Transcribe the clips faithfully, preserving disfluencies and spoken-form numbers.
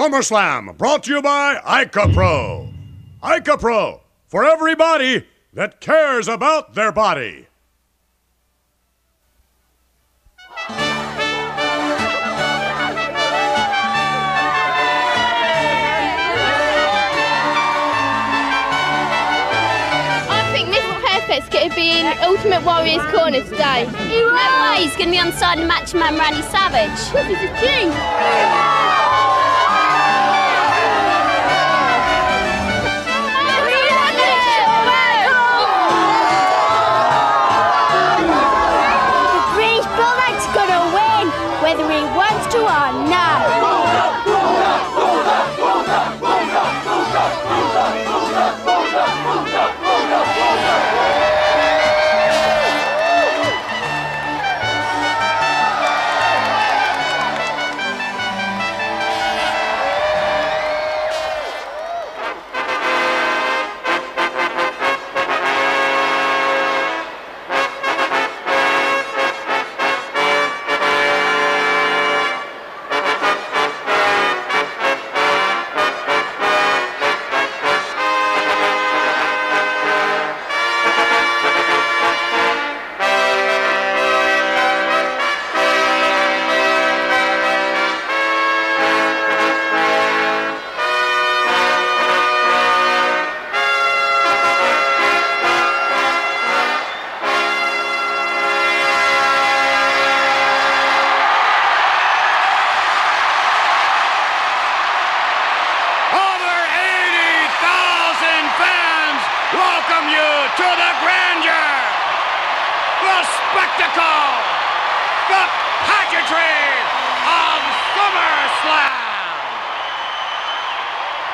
SummerSlam, brought to you by IcoPro. IcoPro, for everybody that cares about their body. It's going to be in Ultimate Warrior's corner today. Hooray! No way, he's going to be on the side of Macho Man Randy Savage. This is the king! The British Bulldog's going to win, whether he wants to or not. Bulldog, Bulldog, Bulldog, Bulldog, Bulldog, Bulldog, Bulldog, Bulldog, Bulldog, Bulldog, Bulldog, Bulldog.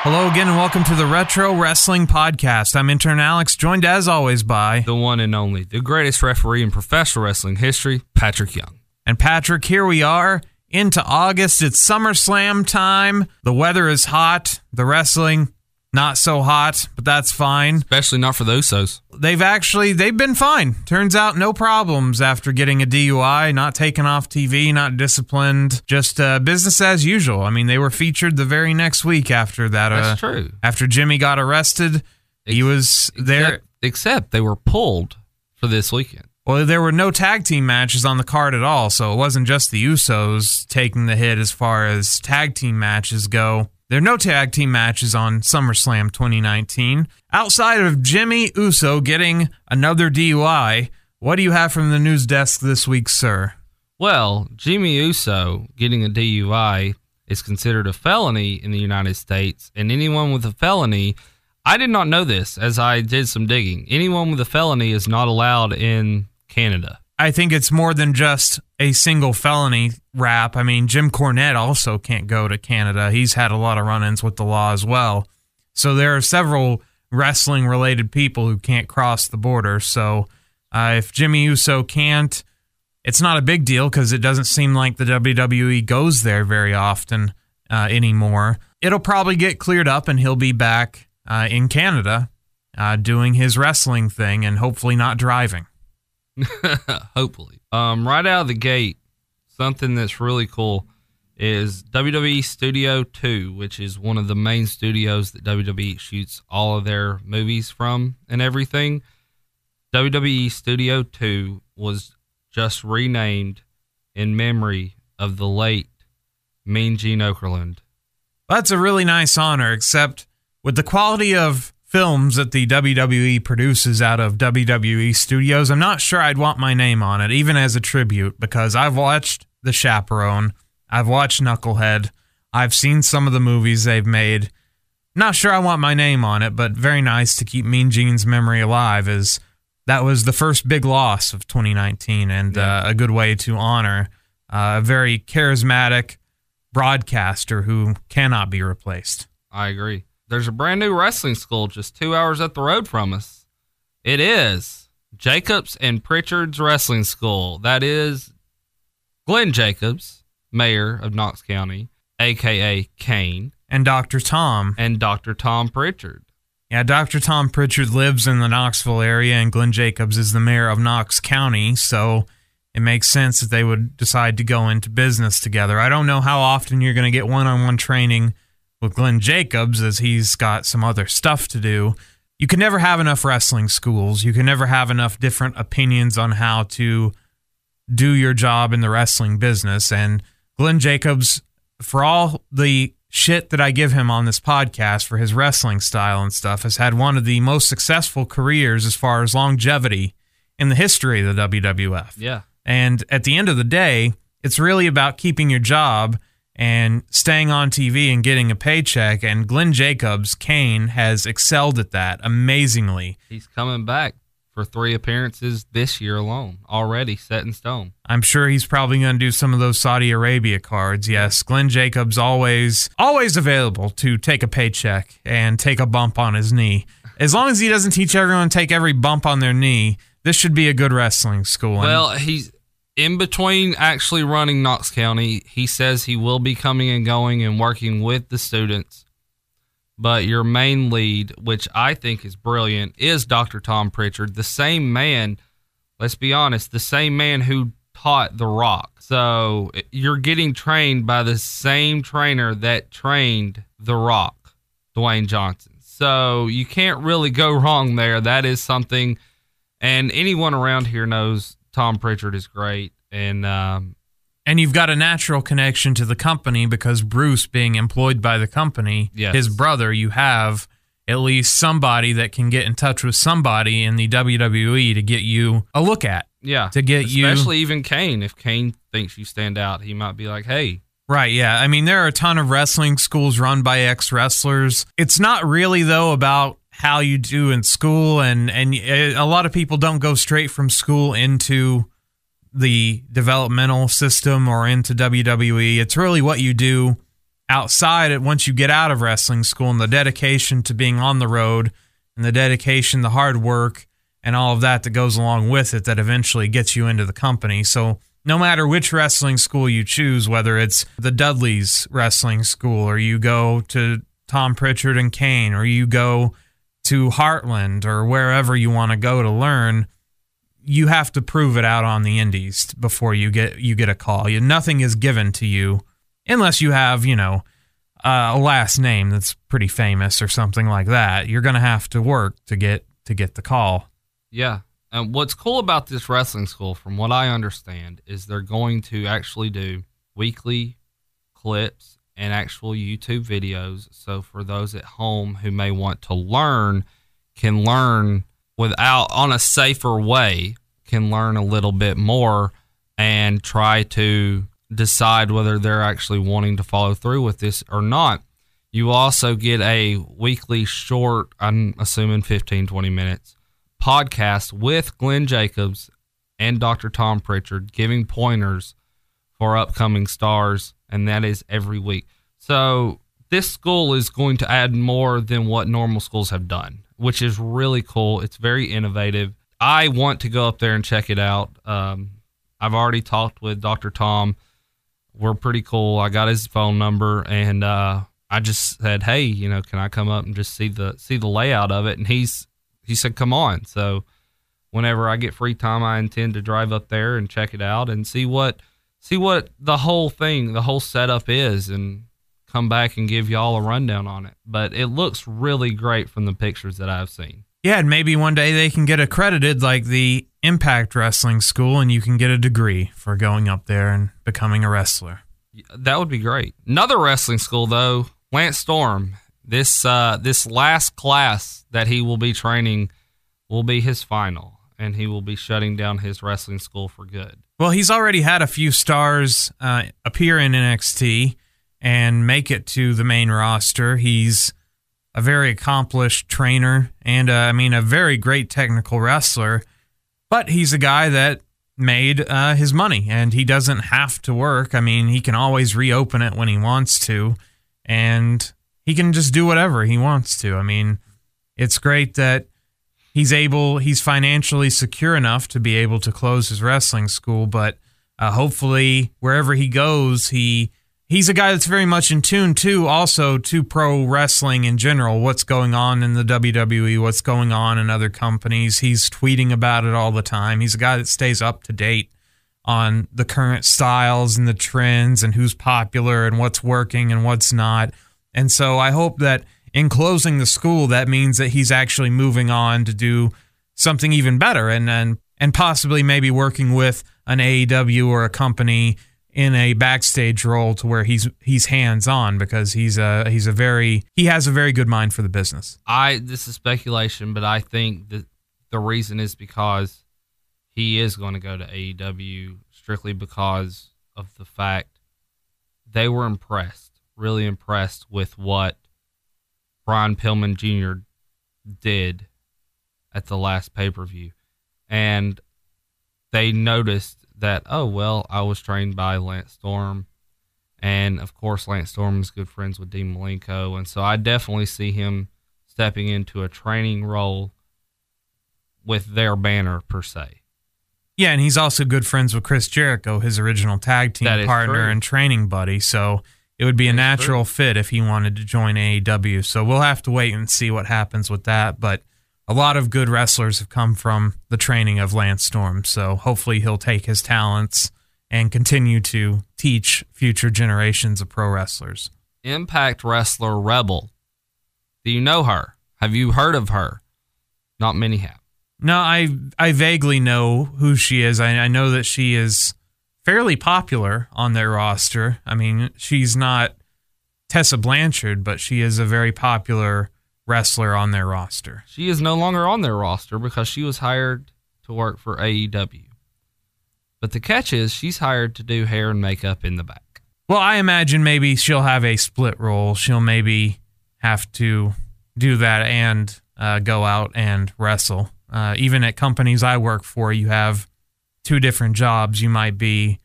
Hello again and welcome to the Retro Wrestling Podcast. I'm intern Alex, joined as always by... the one and only, the greatest referee in professional wrestling history, Patrick Young. And Patrick, here we are, into August. It's SummerSlam time. The weather is hot. The wrestling, not so hot, but that's fine. Especially not for the Usos. They've actually, they've been fine. Turns out no problems after getting a D U I, not taken off T V, not disciplined, just uh, business as usual. I mean, they were featured the very next week after that. Uh, That's true. After Jimmy got arrested, Ex- he was there. Except, except they were pulled for this weekend. Well, there were no tag team matches on the card at all, so it wasn't just the Usos taking the hit as far as tag team matches go. There are no tag team matches on SummerSlam twenty nineteen. Outside of Jimmy Uso getting another D U I, what do you have from the news desk this week, sir? Well, Jimmy Uso getting a D U I is considered a felony in the United States, and anyone with a felony, I did not know this as I did some digging, anyone with a felony is not allowed in Canada. I think it's more than just a single felony rap. I mean, Jim Cornette also can't go to Canada. He's had a lot of run-ins with the law as well. So there are several wrestling-related people who can't cross the border. So uh, if Jimmy Uso can't, it's not a big deal because it doesn't seem like the W W E goes there very often uh, anymore. It'll probably get cleared up and he'll be back uh, in Canada uh, doing his wrestling thing and hopefully not driving. Hopefully. Um, right out of the gate, something that's really cool is W W E Studio two, which is one of the main studios that W W E shoots all of their movies from and everything. W W E Studio two was just renamed in memory of the late Mean Gene Okerlund. That's a really nice honor, except with the quality of films that the W W E produces out of W W E Studios, I'm not sure I'd want my name on it, even as a tribute, because I've watched The Chaperone, I've watched Knucklehead, I've seen some of the movies they've made. Not sure I want my name on it, but very nice to keep Mean Gene's memory alive, as that was the first big loss of twenty nineteen, and yeah. uh, a good way to honor uh, a very charismatic broadcaster who cannot be replaced. I agree. There's a brand new wrestling school just two hours up the road from us. It is Jacobs and Pritchard's Wrestling School. That is Glenn Jacobs, mayor of Knox County, a k a. Kane. And Doctor Tom. And Doctor Tom Pritchard. Yeah, Doctor Tom Pritchard lives in the Knoxville area, and Glenn Jacobs is the mayor of Knox County, so it makes sense that they would decide to go into business together. I don't know how often you're going to get one-on-one training with Glenn Jacobs, as he's got some other stuff to do. You can never have enough wrestling schools. You can never have enough different opinions on how to do your job in the wrestling business. And Glenn Jacobs, for all the shit that I give him on this podcast for his wrestling style and stuff, has had one of the most successful careers as far as longevity in the history of the W W F. Yeah. And at the end of the day, it's really about keeping your job and staying on T V and getting a paycheck. And Glenn Jacobs, Kane, has excelled at that amazingly. He's coming back for three appearances this year alone, already set in stone. I'm sure he's probably going to do some of those Saudi Arabia cards. Yes, Glenn Jacobs always, always available to take a paycheck and take a bump on his knee. As long as he doesn't teach everyone to take every bump on their knee, this should be a good wrestling school. Well, he's in between actually running Knox County. He says he will be coming and going and working with the students. But your main lead, which I think is brilliant, is Doctor Tom Pritchard, the same man, let's be honest, the same man who taught The Rock. So you're getting trained by the same trainer that trained The Rock, Dwayne Johnson. So you can't really go wrong there. That is something, and anyone around here knows Tom Pritchard is great, and... um And you've got a natural connection to the company because Bruce being employed by the company, yes. his brother, you have at least somebody that can get in touch with somebody in the W W E to get you a look at. Yeah. To get Especially you. Especially even Kane. If Kane thinks you stand out, he might be like, hey. Right, yeah. I mean, there are a ton of wrestling schools run by ex-wrestlers. It's not really, though, about how you do in school, and, and a lot of people don't go straight from school into the developmental system or into W W E. It's really what you do outside it once you get out of wrestling school, and the dedication to being on the road and the dedication, the hard work, and all of that that goes along with it that eventually gets you into the company. So no matter which wrestling school you choose, whether it's the Dudley's wrestling school or you go to Tom Pritchard and Kane or you go to Heartland or wherever you want to go to learn, you have to prove it out on the indies before you get you get a call. You, nothing is given to you unless you have, you know, uh, a last name that's pretty famous or something like that. You're going to have to work to get to get the call. Yeah. And what's cool about this wrestling school, from what I understand, is they're going to actually do weekly clips and actual YouTube videos. So for those at home who may want to learn, can learn without on a safer way, can learn a little bit more and try to decide whether they're actually wanting to follow through with this or not. You also get a weekly short, I'm assuming fifteen, twenty minutes, podcast with Glenn Jacobs and Doctor Tom Pritchard giving pointers for upcoming stars, and that is every week. So this school is going to add more than what normal schools have done, which is really cool. It's very innovative. I want to go up there and check it out. Um, I've already talked with Doctor Tom. We're pretty cool. I got his phone number, and uh, I just said, hey, you know, can I come up and just see the see the layout of it? And he's he said, come on. So whenever I get free time, I intend to drive up there and check it out and see what see what the whole thing, the whole setup is, and come back and give y'all a rundown on it. But it looks really great from the pictures that I've seen. Yeah, and maybe one day they can get accredited like the Impact Wrestling School, and you can get a degree for going up there and becoming a wrestler. That would be great. Another wrestling school, though, Lance Storm. This uh, this last class that he will be training will be his final, and he will be shutting down his wrestling school for good. Well, he's already had a few stars uh, appear in N X T and make it to the main roster. He's a very accomplished trainer and, uh, I mean, a very great technical wrestler. But he's a guy that made uh, his money, and he doesn't have to work. I mean, he can always reopen it when he wants to, and he can just do whatever he wants to. I mean, it's great that he's able, he's financially secure enough to be able to close his wrestling school, but uh, hopefully wherever he goes, he... He's a guy that's very much in tune, too, also to pro wrestling in general, what's going on in the W W E, what's going on in other companies. He's tweeting about it all the time. He's a guy that stays up to date on the current styles and the trends and who's popular and what's working and what's not. And so I hope that in closing the school, that means that he's actually moving on to do something even better, and and, and possibly maybe working with an A E W or a company in a backstage role to where he's he's hands-on, because he's a he's a very he has a very good mind for the business. I this is speculation, but I think that the reason is because he is going to go to A E W strictly because of the fact they were impressed, really impressed with what Brian Pillman Junior did at the last pay-per-view. And they noticed that, oh, well, I was trained by Lance Storm. And, of course, Lance Storm is good friends with Dean Malenko. And so I definitely see him stepping into a training role with their banner, per se. Yeah, and he's also good friends with Chris Jericho, his original tag team partner true. and training buddy. So it would be that a natural true. fit if he wanted to join A E W. So we'll have to wait and see what happens with that. But a lot of good wrestlers have come from the training of Lance Storm, so hopefully he'll take his talents and continue to teach future generations of pro wrestlers. Impact wrestler Rebel. Do you know her? Have you heard of her? Not many have. No, I I vaguely know who she is. I, I know that she is fairly popular on their roster. I mean, she's not Tessa Blanchard, but she is a very popular wrestler on their roster. She is no longer on their roster because she was hired to work for A E W. But the catch is she's hired to do hair and makeup in the back. Well, I imagine maybe she'll have a split role. She'll maybe have to do that and uh, go out and wrestle. Uh, even at companies I work for, you have two different jobs. You might be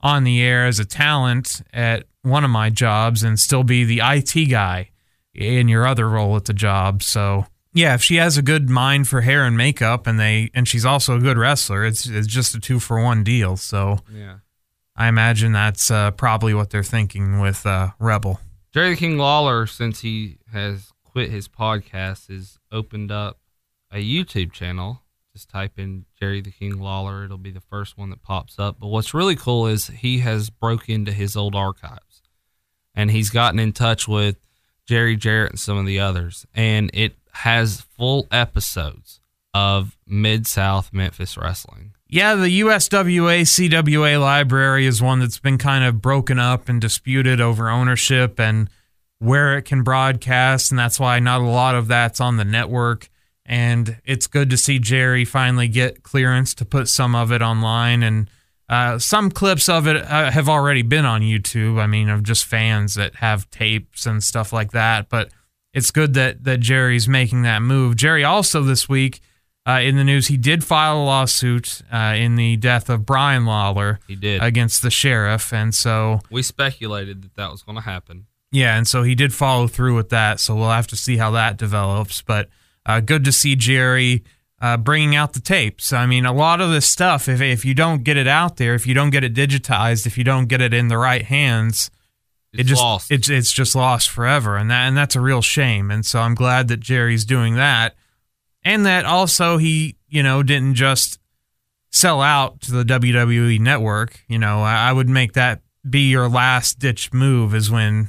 on the air as a talent at one of my jobs and still be the I T guy in your other role at the job. So yeah, if she has a good mind for hair and makeup, and they and she's also a good wrestler, it's it's just a two for one deal. So yeah, I imagine that's uh, probably what they're thinking with uh, Rebel. Jerry the King Lawler, since he has quit his podcast, has opened up a YouTube channel. Just type in Jerry the King Lawler; it'll be the first one that pops up. But what's really cool is he has broke into his old archives, and he's gotten in touch with Jerry Jarrett and some of the others, and it has full episodes of Mid-South Memphis wrestling. Yeah, the U S W A C W A library is one that's been kind of broken up and disputed over ownership and where it can broadcast, and that's why not a lot of that's on the network. And it's good to see Jerry finally get clearance to put some of it online, and Uh, some clips of it uh, have already been on YouTube. I mean, of just fans that have tapes and stuff like that. But it's good that that Jerry's making that move. Jerry also this week uh, in the news, he did file a lawsuit uh, in the death of Brian Lawler. He did. Against the sheriff. And so we speculated that that was going to happen. Yeah, and so he did follow through with that. So we'll have to see how that develops. But uh, good to see Jerry Uh, bringing out the tapes. I mean, a lot of this stuff, if if you don't get it out there, if you don't get it digitized, if you don't get it in the right hands, it's it just lost. It's it's just lost forever, and that and that's a real shame. And so I'm glad that Jerry's doing that, and that also he you know didn't just sell out to the W W E network. You know, I, I would make that be your last ditch move, is when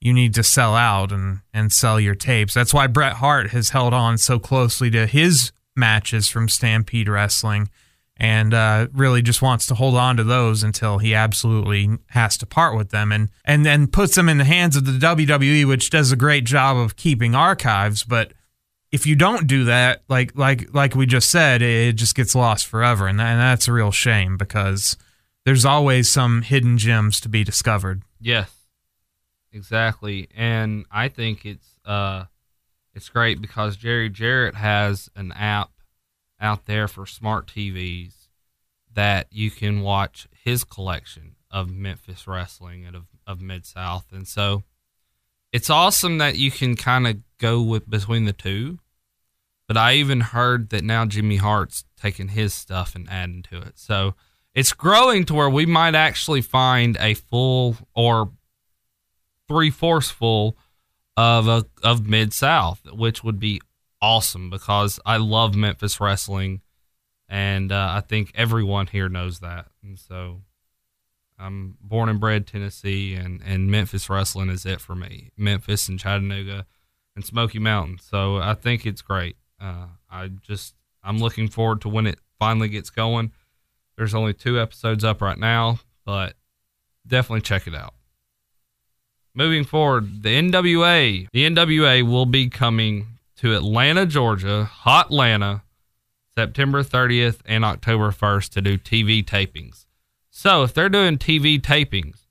you need to sell out and and sell your tapes. That's why Bret Hart has held on so closely to his matches from Stampede Wrestling, and uh, really just wants to hold on to those until he absolutely has to part with them, and and then puts them in the hands of the W W E, which does a great job of keeping archives. But if you don't do that, like like like we just said, it just gets lost forever, and, that, and that's a real shame, because there's always some hidden gems to be discovered. Yes, exactly, and I think it's uh It's great because Jerry Jarrett has an app out there for smart T Vs that you can watch his collection of Memphis wrestling and of, of Mid-South. And so it's awesome that you can kind of go with between the two. But I even heard that now Jimmy Hart's taking his stuff and adding to it. So it's growing to where we might actually find a full or three-fourths full of a, of Mid-South, which would be awesome, because I love Memphis wrestling, and uh, I think everyone here knows that. And so I'm born and bred Tennessee, and, and Memphis wrestling is it for me. Memphis and Chattanooga and Smoky Mountain. So I think it's great. Uh, I just, I'm looking forward to when it finally gets going. There's only two episodes up right now, but definitely check it out. Moving forward, the N W A. The N W A will be coming to Atlanta, Georgia, Hotlanta, September thirtieth and October first to do T V tapings. So if they're doing T V tapings,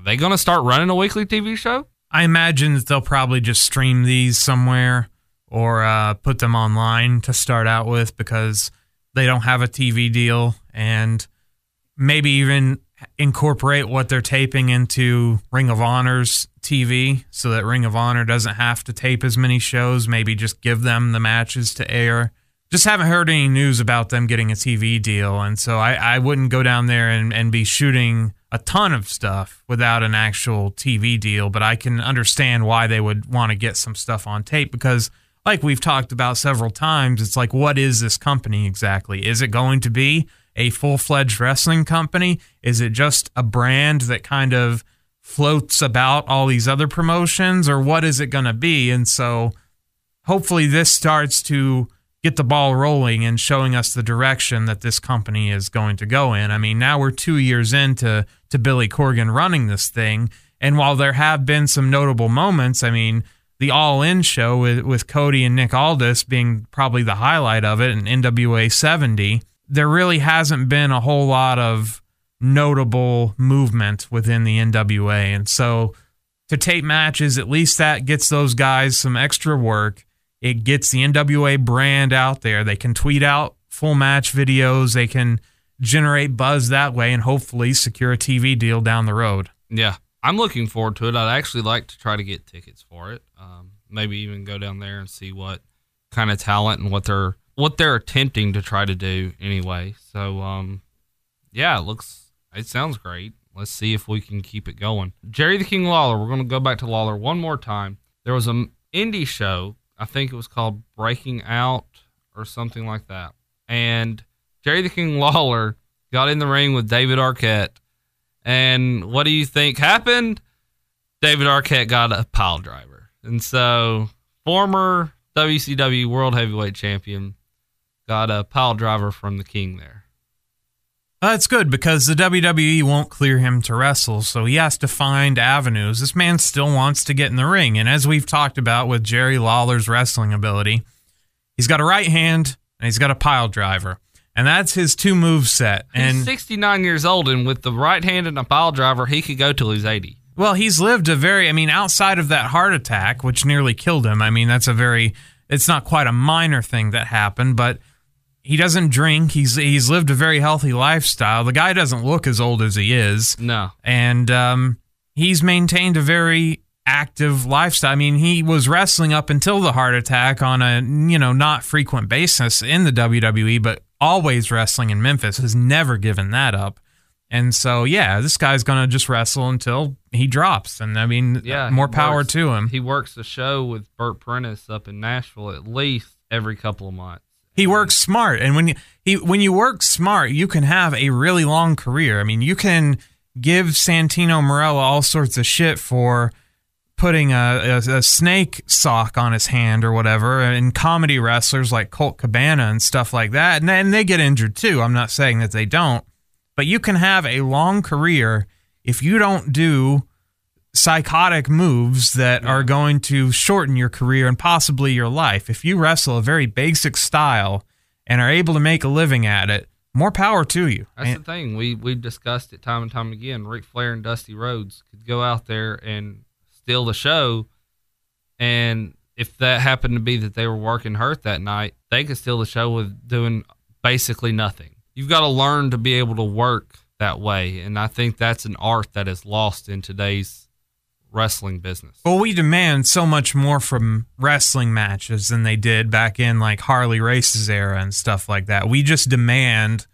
are they going to start running a weekly T V show? I imagine that they'll probably just stream these somewhere or uh, put them online to start out with, because they don't have a T V deal, and maybe even incorporate what they're taping into Ring of Honor's T V so that Ring of Honor doesn't have to tape as many shows. Maybe just give them the matches to air. Just haven't heard any news about them getting a T V deal, and so I, I wouldn't go down there and, and be shooting a ton of stuff without an actual T V deal, but I can understand why they would want to get some stuff on tape, because like we've talked about several times, it's like, what is this company exactly? Is it going to be a full-fledged wrestling company? Is it just a brand that kind of floats about all these other promotions, or what is it going to be? And so hopefully this starts to get the ball rolling and showing us the direction that this company is going to go in. I mean, now we're two years into to Billy Corgan running this thing, and while there have been some notable moments, I mean, the All-In show with, with Cody and Nick Aldis being probably the highlight of it, and N W A seventy, there really hasn't been a whole lot of notable movement within the N W A, and so to tape matches, at least that gets those guys some extra work. It gets the N W A brand out there. They can tweet out full match videos. They can generate buzz that way and hopefully secure a T V deal down the road. Yeah, I'm looking forward to it. I'd actually like to try to get tickets for it. Um, maybe even go down there and see what kind of talent and what they're what they're attempting to try to do anyway. So, um, yeah, it looks, it sounds great. Let's see if we can keep it going. Jerry the King Lawler. We're going to go back to Lawler one more time. There was an indie show, I think it was called Breaking Out or something like that. And Jerry the King Lawler got in the ring with David Arquette. And what do you think happened? David Arquette got a pile driver. And so former W C W World Heavyweight Champion got a pile driver from the King there. Uh, it's good because the W W E won't clear him to wrestle, so he has to find avenues. This man still wants to get in the ring, and as we've talked about with Jerry Lawler's wrestling ability, he's got a right hand and he's got a pile driver, and that's his two move set. And he's sixty-nine years old, and with the right hand and a pile driver, he could go till he's eighty. Well, he's lived a very, I mean, outside of that heart attack, which nearly killed him, I mean, that's a very, it's not quite a minor thing that happened, but he doesn't drink. He's he's lived a very healthy lifestyle. The guy doesn't look as old as he is. No. And um, he's maintained a very active lifestyle. I mean, he was wrestling up until the heart attack on a, you know, not frequent basis in the W W E, but always wrestling in Memphis. Has never given that up. And so, yeah, this guy's going to just wrestle until he drops. And, I mean, yeah, more power works, to him. He works the show with Burt Prentice up in Nashville at least every couple of months. He works smart, and when you he, when you work smart, you can have a really long career. I mean, you can give Santino Marella all sorts of shit for putting a, a, a snake sock on his hand or whatever, and comedy wrestlers like Colt Cabana and stuff like that, and, and they get injured too. I'm not saying that they don't, but you can have a long career if you don't do psychotic moves that are going to shorten your career and possibly your life. If you wrestle a very basic style and are able to make a living at it, more power to you. That's and, the thing. We, we've discussed it time and time again. Ric Flair and Dusty Rhodes could go out there and steal the show, and if that happened to be that they were working hurt that night, they could steal the show with doing basically nothing. You've got to learn to be able to work that way, and I think that's an art that is lost in today's wrestling business. Well, we demand so much more from wrestling matches than they did back in like Harley Race's era and stuff like that. We just demand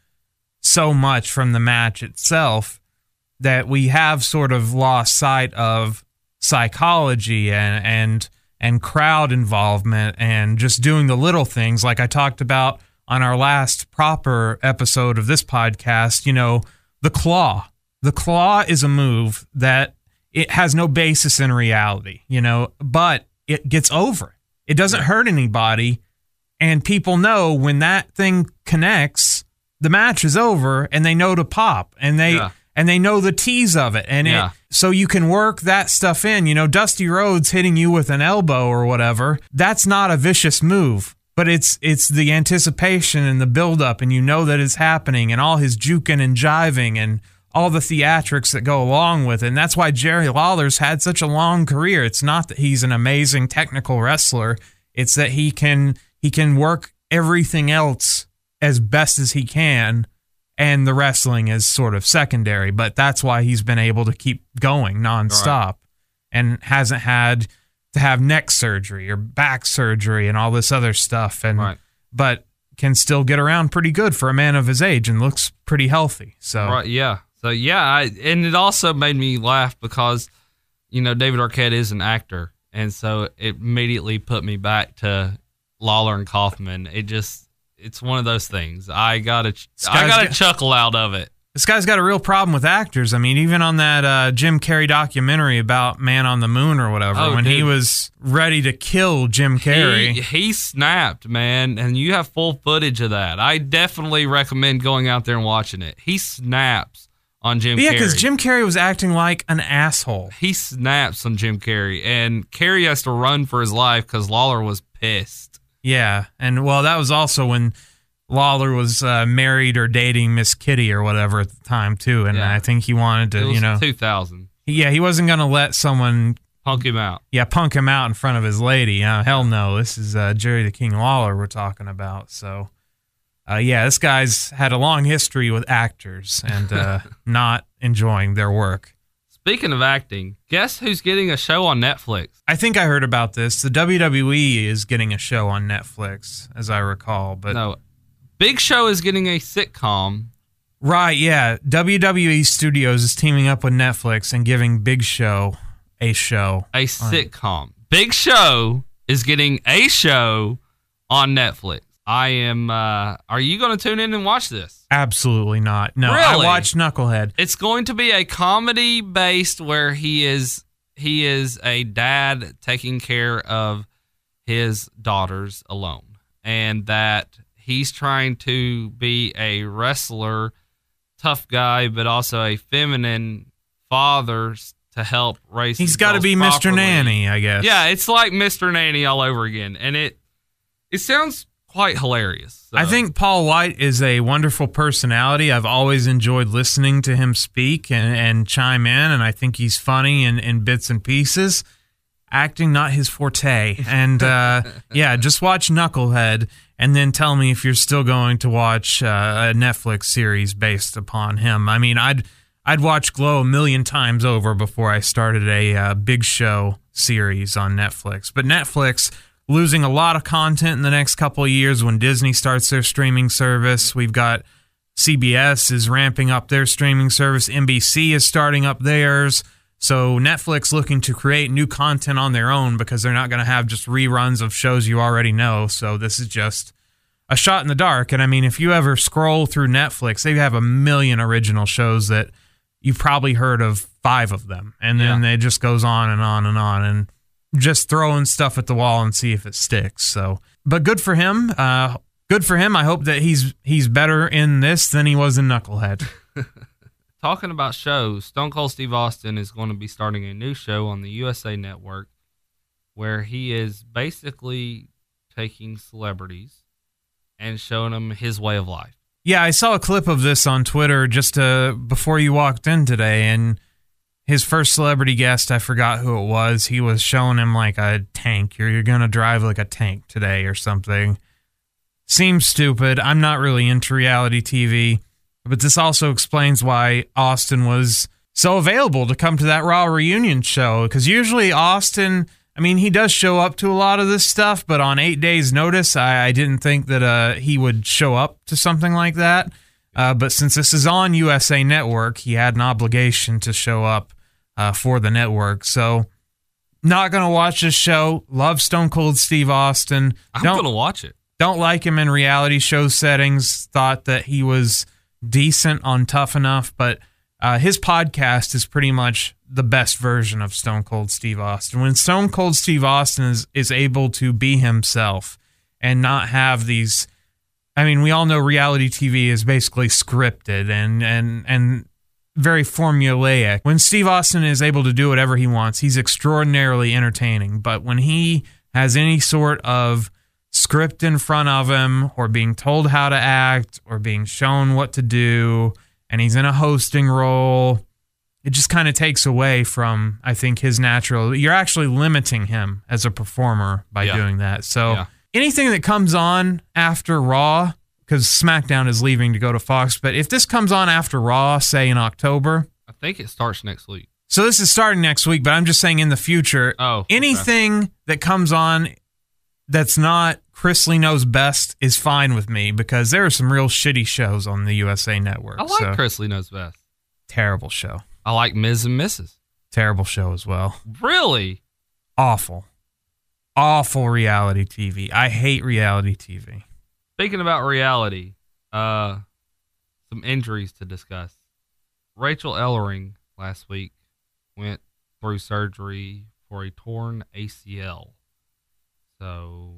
so much from the match itself that we have sort of lost sight of psychology and and and crowd involvement and just doing the little things like I talked about on our last proper episode of this podcast, you know, the claw. the claw is a move that it has no basis in reality, you know, but it gets over. It doesn't hurt anybody, and people know when that thing connects, the match is over, and they know to pop, and they yeah. and they know the tease of it, and yeah. it, so you can work that stuff in. You know, Dusty Rhodes hitting you with an elbow or whatever, that's not a vicious move, but it's it's the anticipation and the buildup, and you know that it's happening, and all his juking and jiving and all the theatrics that go along with it. And that's why Jerry Lawler's had such a long career. It's not that he's an amazing technical wrestler. It's that he can he can work everything else as best as he can, and the wrestling is sort of secondary. But that's why he's been able to keep going nonstop right. and hasn't had to have neck surgery or back surgery and all this other stuff. And right. But can still get around pretty good for a man of his age and looks pretty healthy. So right, yeah. So, yeah, I, and it also made me laugh because, you know, David Arquette is an actor, and so it immediately put me back to Lawler and Kaufman. It just, it's one of those things. I got a, I got a chuckle out of it. This guy's got a real problem with actors. I mean, even on that uh, Jim Carrey documentary about Man on the Moon or whatever, oh, when dude. he was ready to kill Jim Carrey. He, he snapped, man, and you have full footage of that. I definitely recommend going out there and watching it. He snaps. On Jim yeah, Carrey. Yeah, because Jim Carrey was acting like an asshole. He snaps on Jim Carrey, and Carrey has to run for his life because Lawler was pissed. Yeah, and well, that was also when Lawler was uh, married or dating Miss Kitty or whatever at the time, too, and yeah. I think he wanted to, it was you know... two thousand. Yeah, he wasn't going to let someone... Punk him out. Yeah, punk him out in front of his lady. Uh, hell no, this is uh, Jerry the King Lawler we're talking about, so... Uh, yeah, this guy's had a long history with actors and uh, not enjoying their work. Speaking of acting, guess who's getting a show on Netflix? I think I heard about this. The W W E is getting a show on Netflix, as I recall. But no, Big Show is getting a sitcom. Right, yeah. W W E Studios is teaming up with Netflix and giving Big Show a show. A sitcom. Big Show is getting a show on Netflix. I am, uh, are you going to tune in and watch this? Absolutely not. No, really? I watched Knucklehead. It's going to be a comedy based where he is, he is a dad taking care of his daughters alone, and that he's trying to be a wrestler, tough guy, but also a feminine father to help raise. He's got to be properly. Mister Nanny, I guess. Yeah. It's like Mister Nanny all over again. And it, it sounds quite hilarious. So. I think Paul White is a wonderful personality. I've always enjoyed listening to him speak and, and chime in, and I think he's funny in, in bits and pieces. Acting, not his forte. And, uh, yeah, just watch Knucklehead, and then tell me if you're still going to watch uh, a Netflix series based upon him. I mean, I'd I'd watch Glow a million times over before I started a uh, Big Show series on Netflix. But Netflix... losing a lot of content in the next couple of years when Disney starts their streaming service. We've got C B S is ramping up their streaming service. N B C is starting up theirs. So Netflix looking to create new content on their own because they're not going to have just reruns of shows you already know. So this is just a shot in the dark. And I mean, if you ever scroll through Netflix, they have a million original shows that you've probably heard of five of them. And then yeah. it just goes on and on and on. And just throwing stuff at the wall and see if it sticks. So, but good for him. Uh, good for him. I hope that he's he's better in this than he was in Knucklehead. Talking about shows, Stone Cold Steve Austin is going to be starting a new show on the U S A Network where he is basically taking celebrities and showing them his way of life. Yeah, I saw a clip of this on Twitter just uh, before you walked in today, and his first celebrity guest, I forgot who it was, he was showing him like a tank. You're, you're going to drive like a tank today or something. Seems stupid. I'm not really into reality T V. But this also explains why Austin was so available to come to that Raw reunion show. Because usually Austin, I mean, he does show up to a lot of this stuff. But on eight days notice, I, I didn't think that uh, he would show up to something like that. Uh, but since this is on U S A Network, he had an obligation to show up uh, for the network. So, not going to watch this show. Love Stone Cold Steve Austin. I'm going to watch it. Don't like him in reality show settings. Thought that he was decent on Tough Enough, but Uh, his podcast is pretty much the best version of Stone Cold Steve Austin. When Stone Cold Steve Austin is, is able to be himself and not have these... I mean, we all know reality T V is basically scripted and and and very formulaic. When Steve Austin is able to do whatever he wants, he's extraordinarily entertaining. But when he has any sort of script in front of him or being told how to act or being shown what to do and he's in a hosting role, it just kind of takes away from, I think, his natural... You're actually limiting him as a performer by yeah. doing that. So... Yeah. Anything that comes on after Raw, because SmackDown is leaving to go to Fox, but if this comes on after Raw, say in October... I think it starts next week. So this is starting next week, but I'm just saying in the future, oh, anything okay. that comes on that's not Chris Lee Knows Best is fine with me, because there are some real shitty shows on the U S A Network. I like so. Chris Lee Knows Best. Terrible show. I like Miz and Missus Terrible show as well. Really? Awful. Awful reality T V. I hate reality T V. Speaking about reality, uh, some injuries to discuss. Rachel Ellering last week went through surgery for a torn A C L. So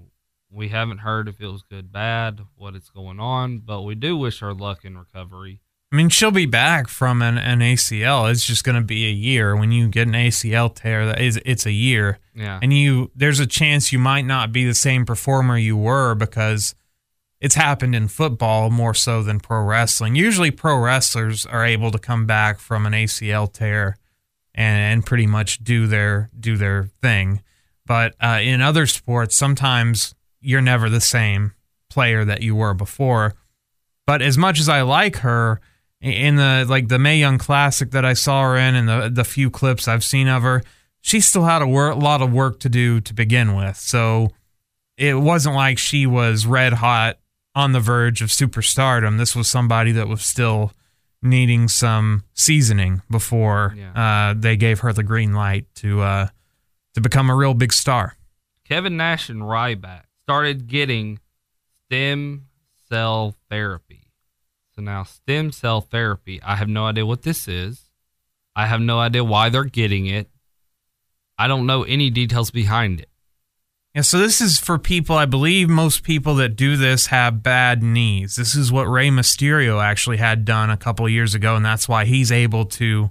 we haven't heard if it was good, bad, what it's going on, but we do wish her luck in recovery. I mean, she'll be back from an, an A C L. It's just going to be a year. When you get an A C L tear, that is, it's a year. Yeah. And you, there's a chance you might not be the same performer you were, because it's happened in football more so than pro wrestling. Usually pro wrestlers are able to come back from an A C L tear and, and pretty much do their do their thing. But uh, in other sports, sometimes you're never the same player that you were before. But as much as I like her... In the like the Mae Young Classic that I saw her in, and the the few clips I've seen of her, she still had a wor- lot of work to do to begin with. So it wasn't like she was red hot on the verge of superstardom. This was somebody that was still needing some seasoning before yeah. uh, they gave her the green light to uh, to become a real big star. Kevin Nash and Ryback started getting stem cell therapy. So now stem cell therapy, I have no idea what this is. I have no idea why they're getting it. I don't know any details behind it. Yeah, so this is for people, I believe most people that do this have bad knees. This is what Rey Mysterio actually had done a couple of years ago, and that's why he's able to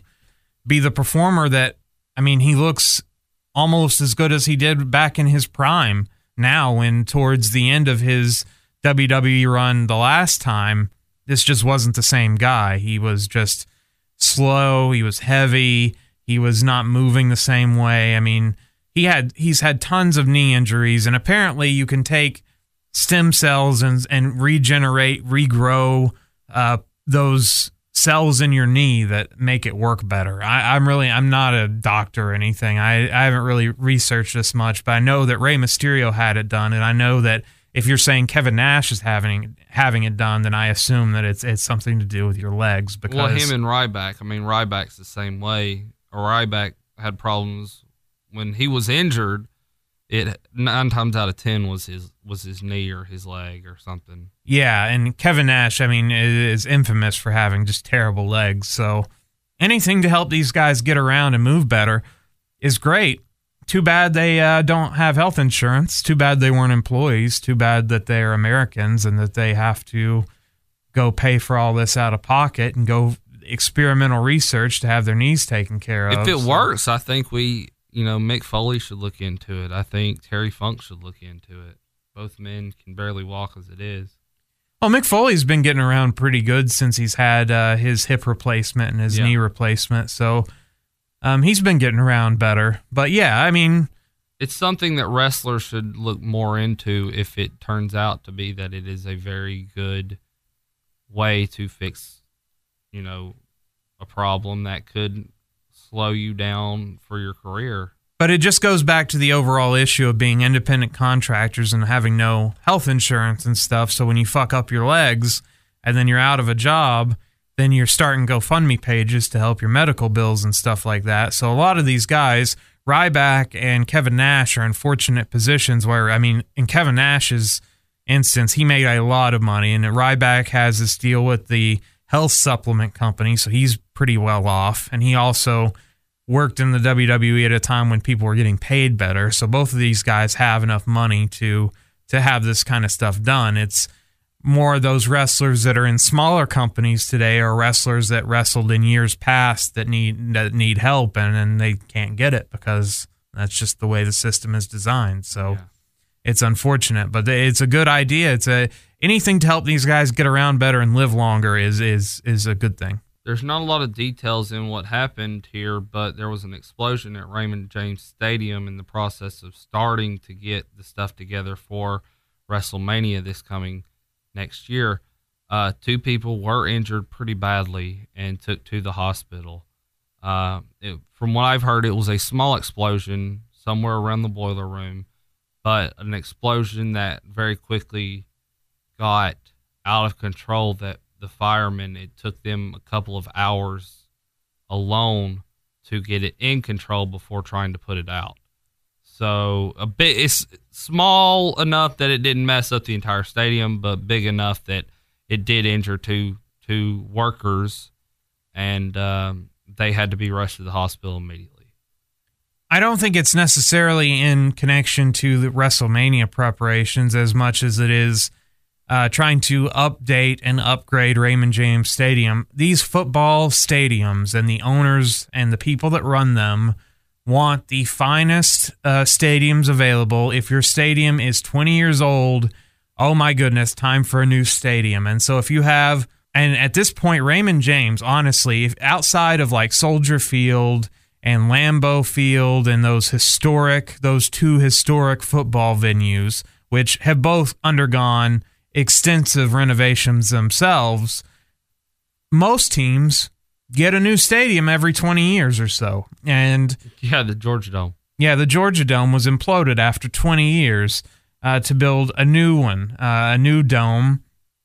be the performer that, I mean, he looks almost as good as he did back in his prime now, when towards the end of his W W E run the last time, this just wasn't the same guy. He was just slow. He was heavy. He was not moving the same way. I mean, he had he's had tons of knee injuries, and apparently you can take stem cells and and regenerate, regrow uh, those cells in your knee that make it work better. I, I'm really I'm not a doctor or anything. I, I haven't really researched this much, but I know that Rey Mysterio had it done, and I know that. If you're saying Kevin Nash is having having it done, then I assume that it's it's something to do with your legs. Because well, him and Ryback, I mean, Ryback's the same way. Ryback had problems when he was injured. It nine times out of ten was his was his knee or his leg or something. Yeah, and Kevin Nash, I mean, is infamous for having just terrible legs. So anything to help these guys get around and move better is great. Too bad they uh, don't have health insurance. Too bad they weren't employees. Too bad that they're Americans and that they have to go pay for all this out of pocket and go experimental research to have their knees taken care of. If it so. works, I think we, you know, Mick Foley should look into it. I think Terry Funk should look into it. Both men can barely walk as it is. Well, Mick Foley's been getting around pretty good since he's had uh, his hip replacement and his yeah. knee replacement. So... Um, he's been getting around better. But, yeah, I mean... It's something that wrestlers should look more into if it turns out to be that it is a very good way to fix, you know, a problem that could slow you down for your career. But it just goes back to the overall issue of being independent contractors and having no health insurance and stuff. So when you fuck up your legs and then you're out of a job... then you're starting GoFundMe pages to help your medical bills and stuff like that. So a lot of these guys, Ryback and Kevin Nash, are in fortunate positions where, I mean, in Kevin Nash's instance, he made a lot of money, and Ryback has this deal with the health supplement company, so he's pretty well off. And he also worked in the W W E at a time when people were getting paid better. So both of these guys have enough money to to have this kind of stuff done. It's more of those wrestlers that are in smaller companies today or wrestlers that wrestled in years past that need that need help and, and they can't get it because that's just the way the system is designed. So yeah. It's unfortunate, but it's a good idea. It's a anything to help these guys get around better and live longer is is is a good thing. There's not a lot of details in what happened here, but there was an explosion at Raymond James Stadium in the process of starting to get the stuff together for WrestleMania this coming next year. Uh, two people were injured pretty badly and took to the hospital. Uh, it, from what I've heard, it was a small explosion somewhere around the boiler room, but an explosion that very quickly got out of control that the firemen, it took them a couple of hours alone to get it in control before trying to put it out. So a bit, it's small enough that it didn't mess up the entire stadium, but big enough that it did injure two two workers, and um, they had to be rushed to the hospital immediately. I don't think it's necessarily in connection to the WrestleMania preparations as much as it is Uh, trying to update and upgrade Raymond James Stadium. These football stadiums and the owners and the people that run them want the finest uh, stadiums available. If your stadium is twenty years old, oh my goodness, time for a new stadium. And so if you have, and at this point, Raymond James, honestly, if outside of like Soldier Field and Lambeau Field and those historic, those two historic football venues, which have both undergone extensive renovations themselves, most teams get a new stadium every twenty years or so. And yeah, the Georgia Dome. Yeah, the Georgia Dome was imploded after twenty years uh, to build a new one, uh, a new dome,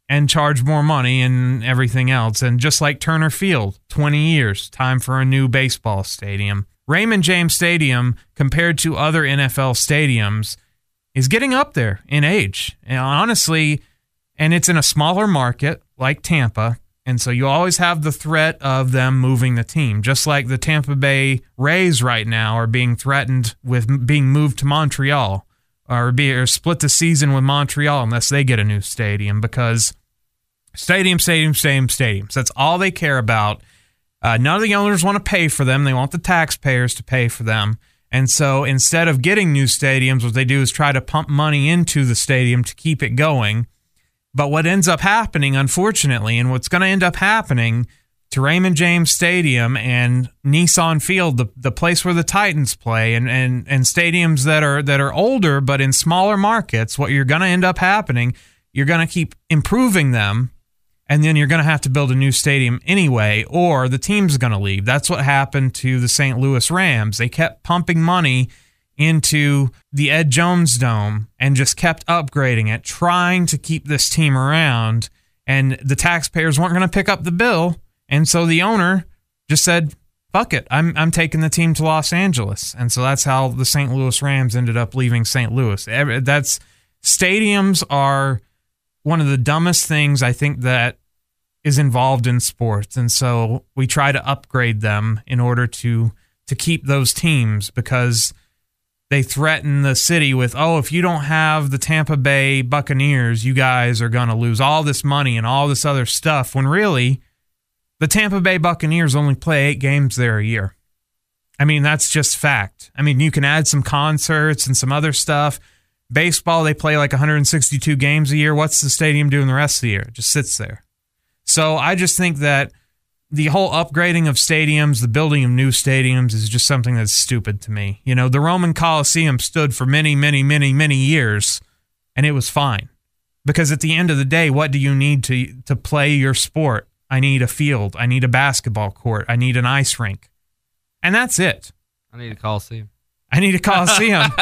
and charge more money and everything else. And just like Turner Field, twenty years, time for a new baseball stadium. Raymond James Stadium, compared to other N F L stadiums, is getting up there in age. And honestly... And it's in a smaller market like Tampa, and so you always have the threat of them moving the team, just like the Tampa Bay Rays right now are being threatened with being moved to Montreal or, be, or split the season with Montreal unless they get a new stadium because stadium, stadium, stadium, stadiums. That's all they care about. Uh, none of the owners want to pay for them. They want the taxpayers to pay for them. And so instead of getting new stadiums, what they do is try to pump money into the stadium to keep it going. But what ends up happening, unfortunately, and what's going to end up happening to Raymond James Stadium and Nissan Field, the, the place where the Titans play, and, and, and stadiums that are that are older but in smaller markets, what you're going to end up happening, you're going to keep improving them, and then you're going to have to build a new stadium anyway, or the team's going to leave. That's what happened to the Saint Louis Rams. They kept pumping money into the Ed Jones Dome and just kept upgrading it, trying to keep this team around, and the taxpayers weren't going to pick up the bill, and so the owner just said, fuck it, I'm I'm taking the team to Los Angeles. And so that's how the Saint Louis Rams ended up leaving Saint Louis. That's stadiums are one of the dumbest things I think that is involved in sports, and so we try to upgrade them in order to to keep those teams because they threaten the city with, oh, if you don't have the Tampa Bay Buccaneers, you guys are going to lose all this money and all this other stuff, when really the Tampa Bay Buccaneers only play eight games there a year. I mean, that's just fact. I mean, you can add some concerts and some other stuff. Baseball, they play like one hundred sixty-two games a year. What's the stadium doing the rest of the year? It just sits there. So I just think that the whole upgrading of stadiums, the building of new stadiums is just something that's stupid to me. You know, the Roman Coliseum stood for many, many, many, many years, and it was fine. Because at the end of the day, what do you need to to play your sport? I need a field. I need a basketball court. I need an ice rink. And that's it. I need a Coliseum. I need a Coliseum.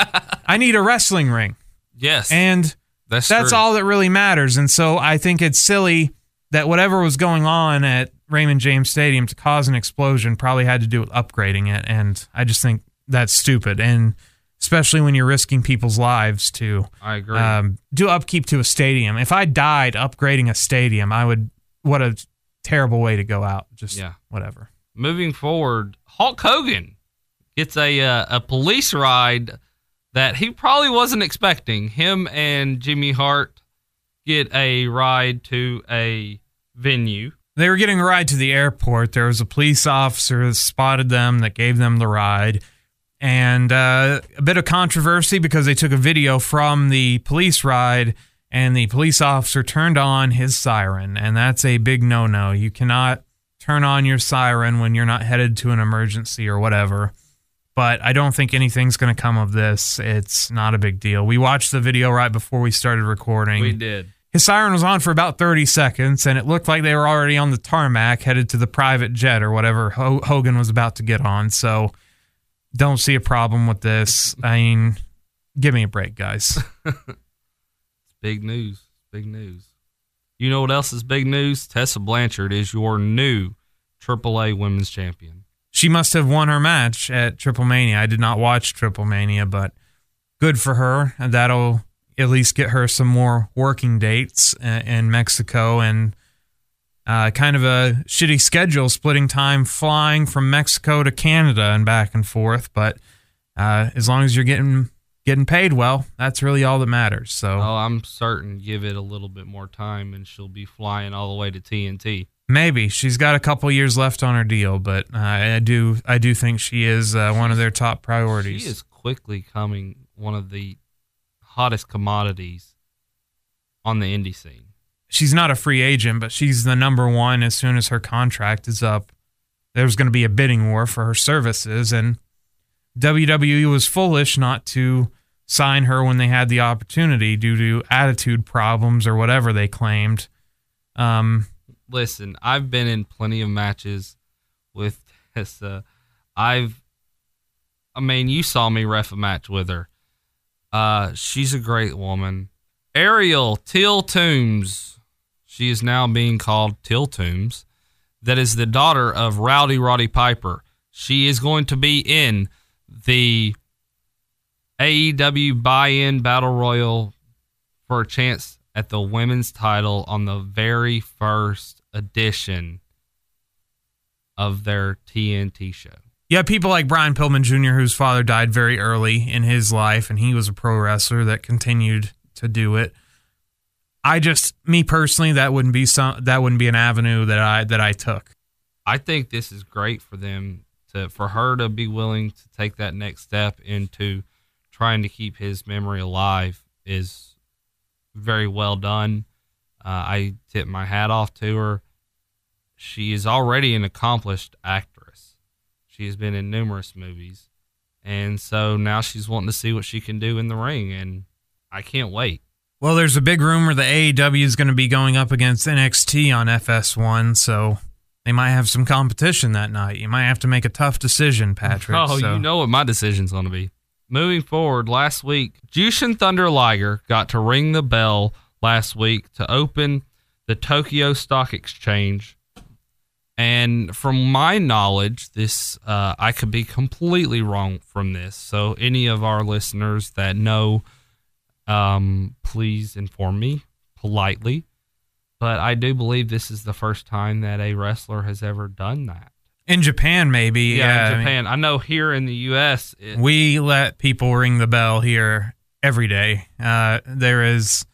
I need a wrestling ring. Yes. And that's, that's all that really matters. And so I think it's silly that whatever was going on at Raymond James Stadium to cause an explosion probably had to do with upgrading it, and I just think that's stupid, and especially when you're risking people's lives to I agree. Um, do upkeep to a stadium. If I died upgrading a stadium, I would what a terrible way to go out. Just yeah. whatever. Moving forward, Hulk Hogan gets a uh, a police ride that he probably wasn't expecting. Him and Jimmy Hart get a ride to a venue. They were getting a ride to the airport. There was a police officer that spotted them, that gave them the ride. And uh, a bit of controversy because they took a video from the police ride, and the police officer turned on his siren. And that's a big no-no. You cannot turn on your siren when you're not headed to an emergency or whatever. But I don't think anything's going to come of this. It's not a big deal. We watched the video right before we started recording. We did. His siren was on for about thirty seconds, and it looked like they were already on the tarmac headed to the private jet or whatever H- Hogan was about to get on. So... don't see a problem with this. I mean, give me a break, guys. Big news. Big news. You know what else is big news? Tessa Blanchard is your new triple A Women's Champion. She must have won her match at Triple Mania. I did not watch Triple Mania, but good for her. And that'll at least get her some more working dates in Mexico, and Uh, kind of a shitty schedule, splitting time, flying from Mexico to Canada and back and forth. But uh, as long as you're getting getting paid well, that's really all that matters. So, oh, I'm certain give it a little bit more time and she'll be flying all the way to T N T. Maybe. She's got a couple years left on her deal, but uh, I do I do think she is uh, one of their top priorities. She is quickly becoming one of the hottest commodities on the indie scene. She's not a free agent, but she's the number one. As soon as her contract is up, there's going to be a bidding war for her services, and W W E was foolish not to sign her when they had the opportunity due to attitude problems or whatever they claimed. Um, Listen, I've been in plenty of matches with Tessa. I've, I mean, you saw me ref a match with her. Uh, she's a great woman. Ariel Till Toombs. She is now being called Till Toombs. That is the daughter of Rowdy Roddy Piper. She is going to be in the A E W buy-in battle royal for a chance at the women's title on the very first edition of their T N T show. Yeah, people like Brian Pillman Junior, whose father died very early in his life, and he was a pro wrestler that continued to do it. I just, me personally, that wouldn't be some, that wouldn't be an avenue that I that I took. I think this is great for them to, for her to be willing to take that next step into trying to keep his memory alive is very well done. Uh, I tip my hat off to her. She is already an accomplished actress. She has been in numerous movies, and so now she's wanting to see what she can do in the ring, and I can't wait. Well, there's a big rumor that A E W is going to be going up against N X T on F S one, so they might have some competition that night. You might have to make a tough decision, Patrick. Oh, so. You know what my decision's going to be. Moving forward, last week, Jushin Thunder Liger got to ring the bell last week to open the Tokyo Stock Exchange. And from my knowledge, this uh, I could be completely wrong from this, so any of our listeners that know... Um, please inform me politely, but I do believe this is the first time that a wrestler has ever done that. In Japan, maybe. Yeah, yeah in Japan. I, mean, I know here in the U S It, we let people ring the bell here every day. Uh, there is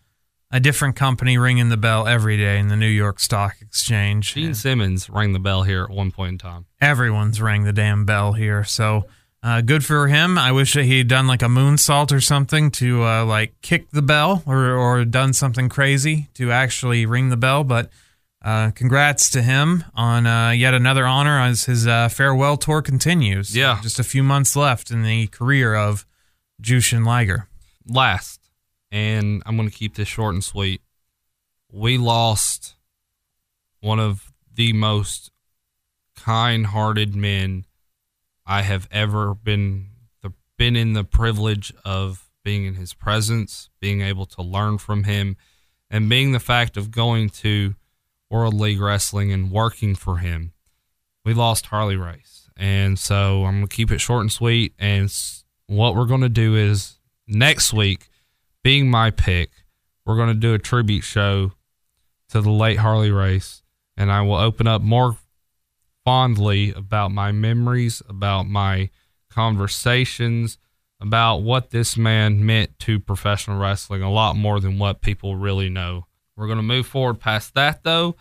a different company ringing the bell every day in the New York Stock Exchange. Gene Simmons rang the bell here at one point in time. Everyone's rang the damn bell here, so... Uh, good for him. I wish that he had done like a moonsault or something to uh, like kick the bell or, or done something crazy to actually ring the bell. But uh, congrats to him on uh, yet another honor as his uh, farewell tour continues. Yeah. Just a few months left in the career of Jushin Liger. Last, and I'm going to keep this short and sweet, we lost one of the most kind-hearted men I have ever been the, been in the privilege of being in his presence, being able to learn from him, and being the fact of going to World League Wrestling and working for him. We lost Harley Race, and so I'm going to keep it short and sweet, and what we're going to do is next week, being my pick, we're going to do a tribute show to the late Harley Race, and I will open up more fondly about my memories, about my conversations, about what this man meant to professional wrestling, a lot more than what people really know. We're going to move forward past that, though,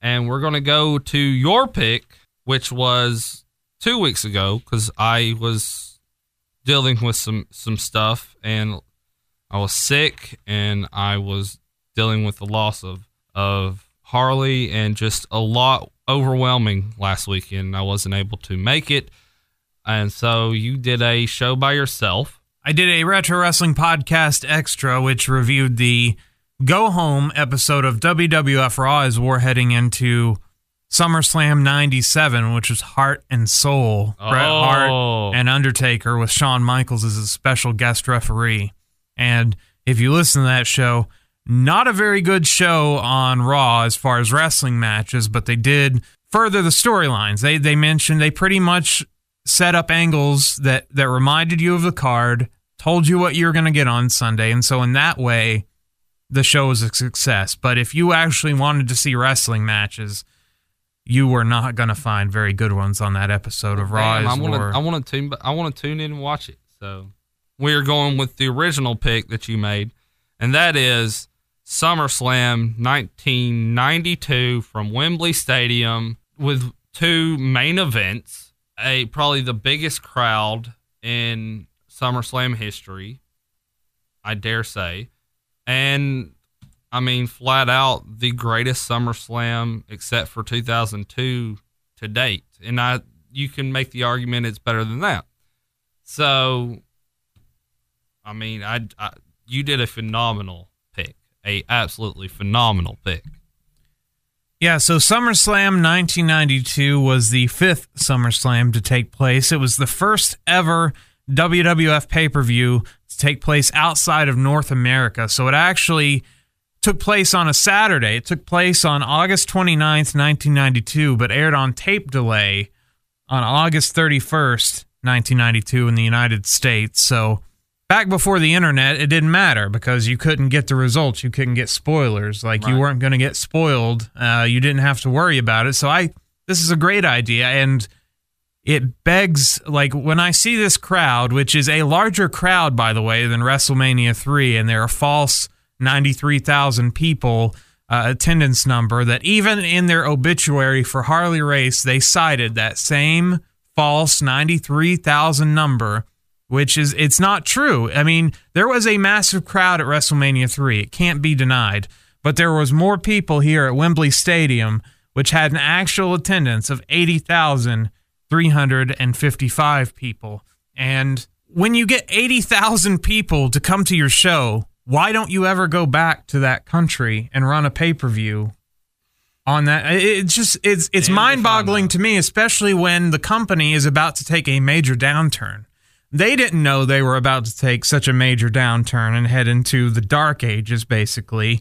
and we're going to go to your pick, which was two weeks ago, because I was dealing with some, some stuff, and I was sick, and I was dealing with the loss of, of Harley, and just a lot overwhelming last weekend. I wasn't able to make it. And so you did a show by yourself. I did a Retro Wrestling Podcast Extra, which reviewed the Go Home episode of W W F Raw as we're heading into SummerSlam ninety-seven, which was Heart and Soul. Oh. Bret Hart and Undertaker with Shawn Michaels as a special guest referee. And if you listen to that show, not a very good show on Raw as far as wrestling matches, but they did further the storylines. They, they mentioned they pretty much set up angles that, that reminded you of the card, told you what you were going to get on Sunday, and so in that way, the show was a success. But if you actually wanted to see wrestling matches, you were not going to find very good ones on that episode of Raw. Damn, I want to I want to tune I want to tune in and watch it. So we're going with the original pick that you made, and that is SummerSlam nineteen ninety-two from Wembley Stadium with two main events. A probably the biggest crowd in SummerSlam history, I dare say. And, I mean, flat out the greatest SummerSlam except for two thousand two to date. And I you can make the argument it's better than that. So, I mean, I, I you did a phenomenal pick, a absolutely phenomenal pick. Yeah, so SummerSlam nineteen ninety-two was the fifth SummerSlam to take place. It was the first ever W W F pay-per-view to take place outside of North America. So it actually took place on a Saturday. It took place on August twenty-ninth, nineteen ninety-two, but aired on tape delay on August thirty-first, nineteen ninety-two in the United States. So back before the internet, it didn't matter because you couldn't get the results. You couldn't get spoilers. Like, right. You weren't going to get spoiled. Uh, you didn't have to worry about it. So I, this is a great idea, and it begs, like, when I see this crowd, which is a larger crowd, by the way, than WrestleMania three, and there are false ninety-three thousand people uh, attendance number that even in their obituary for Harley Race, they cited that same false ninety-three thousand number, which is, it's not true. I mean, there was a massive crowd at WrestleMania three. It can't be denied. But there was more people here at Wembley Stadium, which had an actual attendance of eighty thousand three hundred fifty-five people. And when you get eighty thousand people to come to your show, why don't you ever go back to that country and run a pay-per-view on that? It just, it's, it's mind-boggling to me, especially when the company is about to take a major downturn. They didn't know they were about to take such a major downturn and head into the dark ages, basically,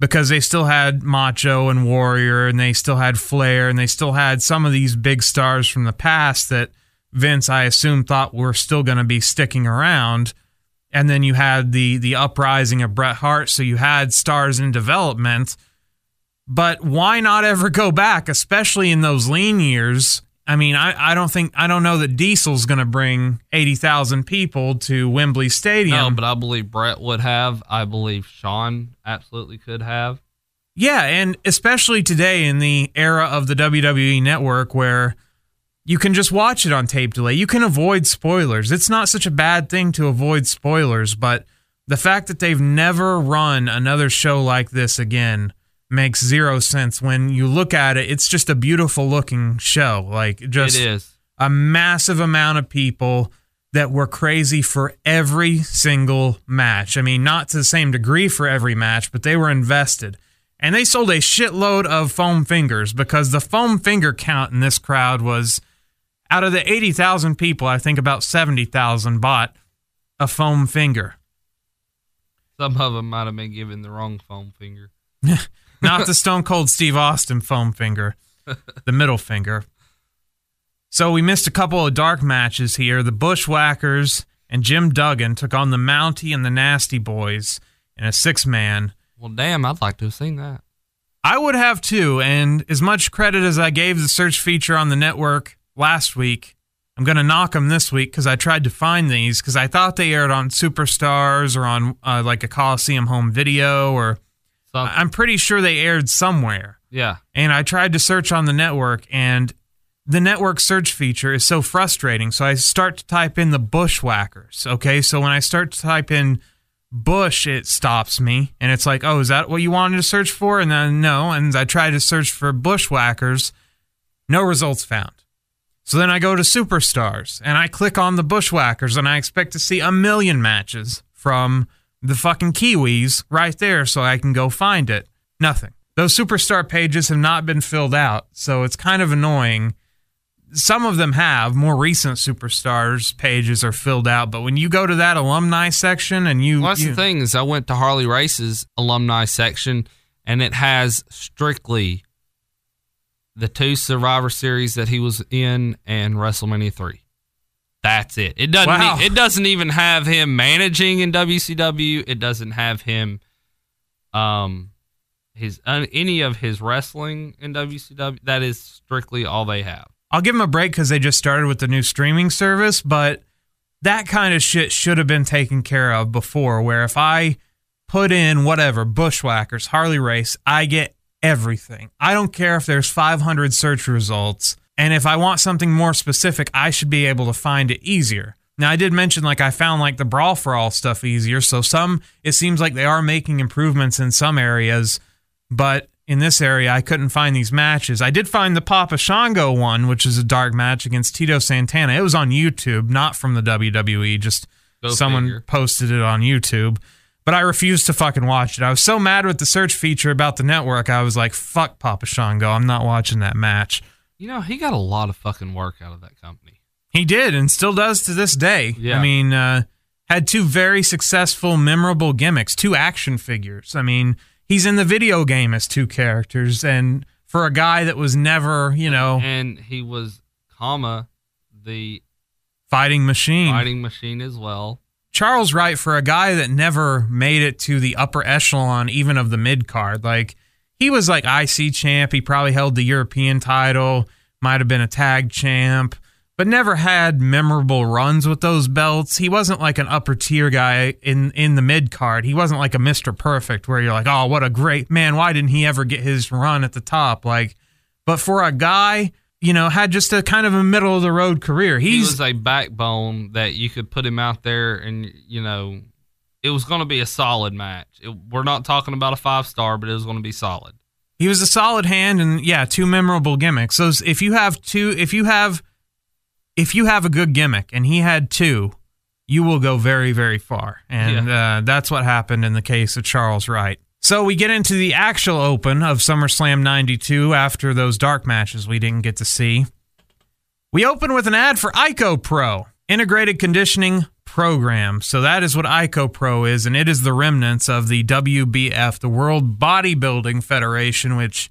because they still had Macho and Warrior, and they still had Flair, and they still had some of these big stars from the past that Vince, I assume, thought were still going to be sticking around. And then you had the the uprising of Bret Hart, so you had stars in development. But why not ever go back, especially in those lean years? I mean, I, I don't think I don't know that Diesel's going to bring eighty thousand people to Wembley Stadium. No, but I believe Bret would have. I believe Shawn absolutely could have. Yeah, and especially today in the era of the W W E Network where you can just watch it on tape delay. You can avoid spoilers. It's not such a bad thing to avoid spoilers, but the fact that they've never run another show like this again makes zero sense. When you look at it, it's just a beautiful looking show. Like, just it is. A massive amount of people that were crazy for every single match. I mean, not to the same degree for every match, but they were invested. And they sold a shitload of foam fingers, because the foam finger count in this crowd was, out of the eighty thousand people, I think about seventy thousand bought a foam finger. Some of them might have been given the wrong foam finger. Not the Stone Cold Steve Austin foam finger, the middle finger. So we missed a couple of dark matches here. The Bushwhackers and Jim Duggan took on the Mountie and the Nasty Boys in a six-man. Well, damn, I'd like to have seen that. I would have too, and as much credit as I gave the search feature on the network last week, I'm going to knock them this week because I tried to find these because I thought they aired on Superstars or on uh, like a Coliseum home video or Something. I'm pretty sure they aired somewhere. Yeah. And I tried to search on the network, and the network search feature is so frustrating. So I start to type in the Bushwhackers, okay? So when I start to type in Bush, it stops me, and it's like, oh, is that what you wanted to search for? And then no, and I tried to search for Bushwhackers, no results found. So then I go to Superstars, and I click on the Bushwhackers, and I expect to see a million matches from the fucking Kiwis right there so I can go find it. Nothing. Those Superstar pages have not been filled out, so it's kind of annoying. Some of them have. More recent Superstars pages are filled out, but when you go to that alumni section and you... Well, that's you, the thing is I went to Harley Race's alumni section, and it has strictly the two Survivor Series that he was in and WrestleMania three. That's it. It doesn't wow. It doesn't even have him managing in W C W. It doesn't have him... um. His uh, any of his wrestling in W C W, that is strictly all they have. I'll give them a break because they just started with the new streaming service, but that kind of shit should have been taken care of before, where if I put in whatever, Bushwhackers, Harley Race, I get everything. I don't care if there's five hundred search results, and if I want something more specific, I should be able to find it easier. Now, I did mention, like, I found, like, the Brawl for All stuff easier, so some, it seems like they are making improvements in some areas. But in this area, I couldn't find these matches. I did find the Papa Shango one, which is a dark match against Tito Santana. It was on YouTube, not from the W W E. Just Go someone figure. Posted it on YouTube. But I refused to fucking watch it. I was so mad with the search feature about the network, I was like, fuck Papa Shango. I'm not watching that match. You know, he got a lot of fucking work out of that company. He did, and still does to this day. Yeah. I mean, uh, had two very successful, memorable gimmicks, two action figures. I mean... He's in the video game as two characters, and for a guy that was never, you know... And he was, comma, the... Fighting machine. Fighting machine as well. Charles Wright, for a guy that never made it to the upper echelon, even of the mid-card, like, he was like I C champ, he probably held the European title, might have been a tag champ, but never had memorable runs with those belts. He wasn't like an upper-tier guy in, in the mid-card. He wasn't like a Mister Perfect where you're like, oh, what a great man. Why didn't he ever get his run at the top? Like, but for a guy, you know, had just a kind of a middle-of-the-road career. He's, he was a backbone that you could put him out there and, you know, it was going to be a solid match. It, we're not talking about a five-star, but it was going to be solid. He was a solid hand and, yeah, two memorable gimmicks. So if you have two, if you have... If you have a good gimmick, and he had two, you will go very, very far. And yeah. uh, that's what happened in the case of Charles Wright. So we get into the actual open of SummerSlam ninety-two after those dark matches we didn't get to see. We open with an ad for IcoPro, Integrated Conditioning Program. So that is what IcoPro is, and it is the remnants of the W B F, the World Bodybuilding Federation, which...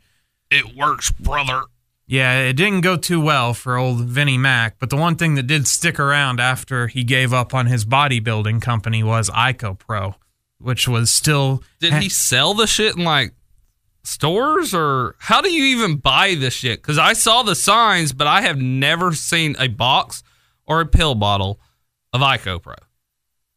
It works, brother. Yeah, it didn't go too well for old Vinnie Mac, but the one thing that did stick around after he gave up on his bodybuilding company was IcoPro, which was still... Did he sell the shit in, like, stores? Or how do you even buy this shit? Because I saw the signs, but I have never seen a box or a pill bottle of IcoPro.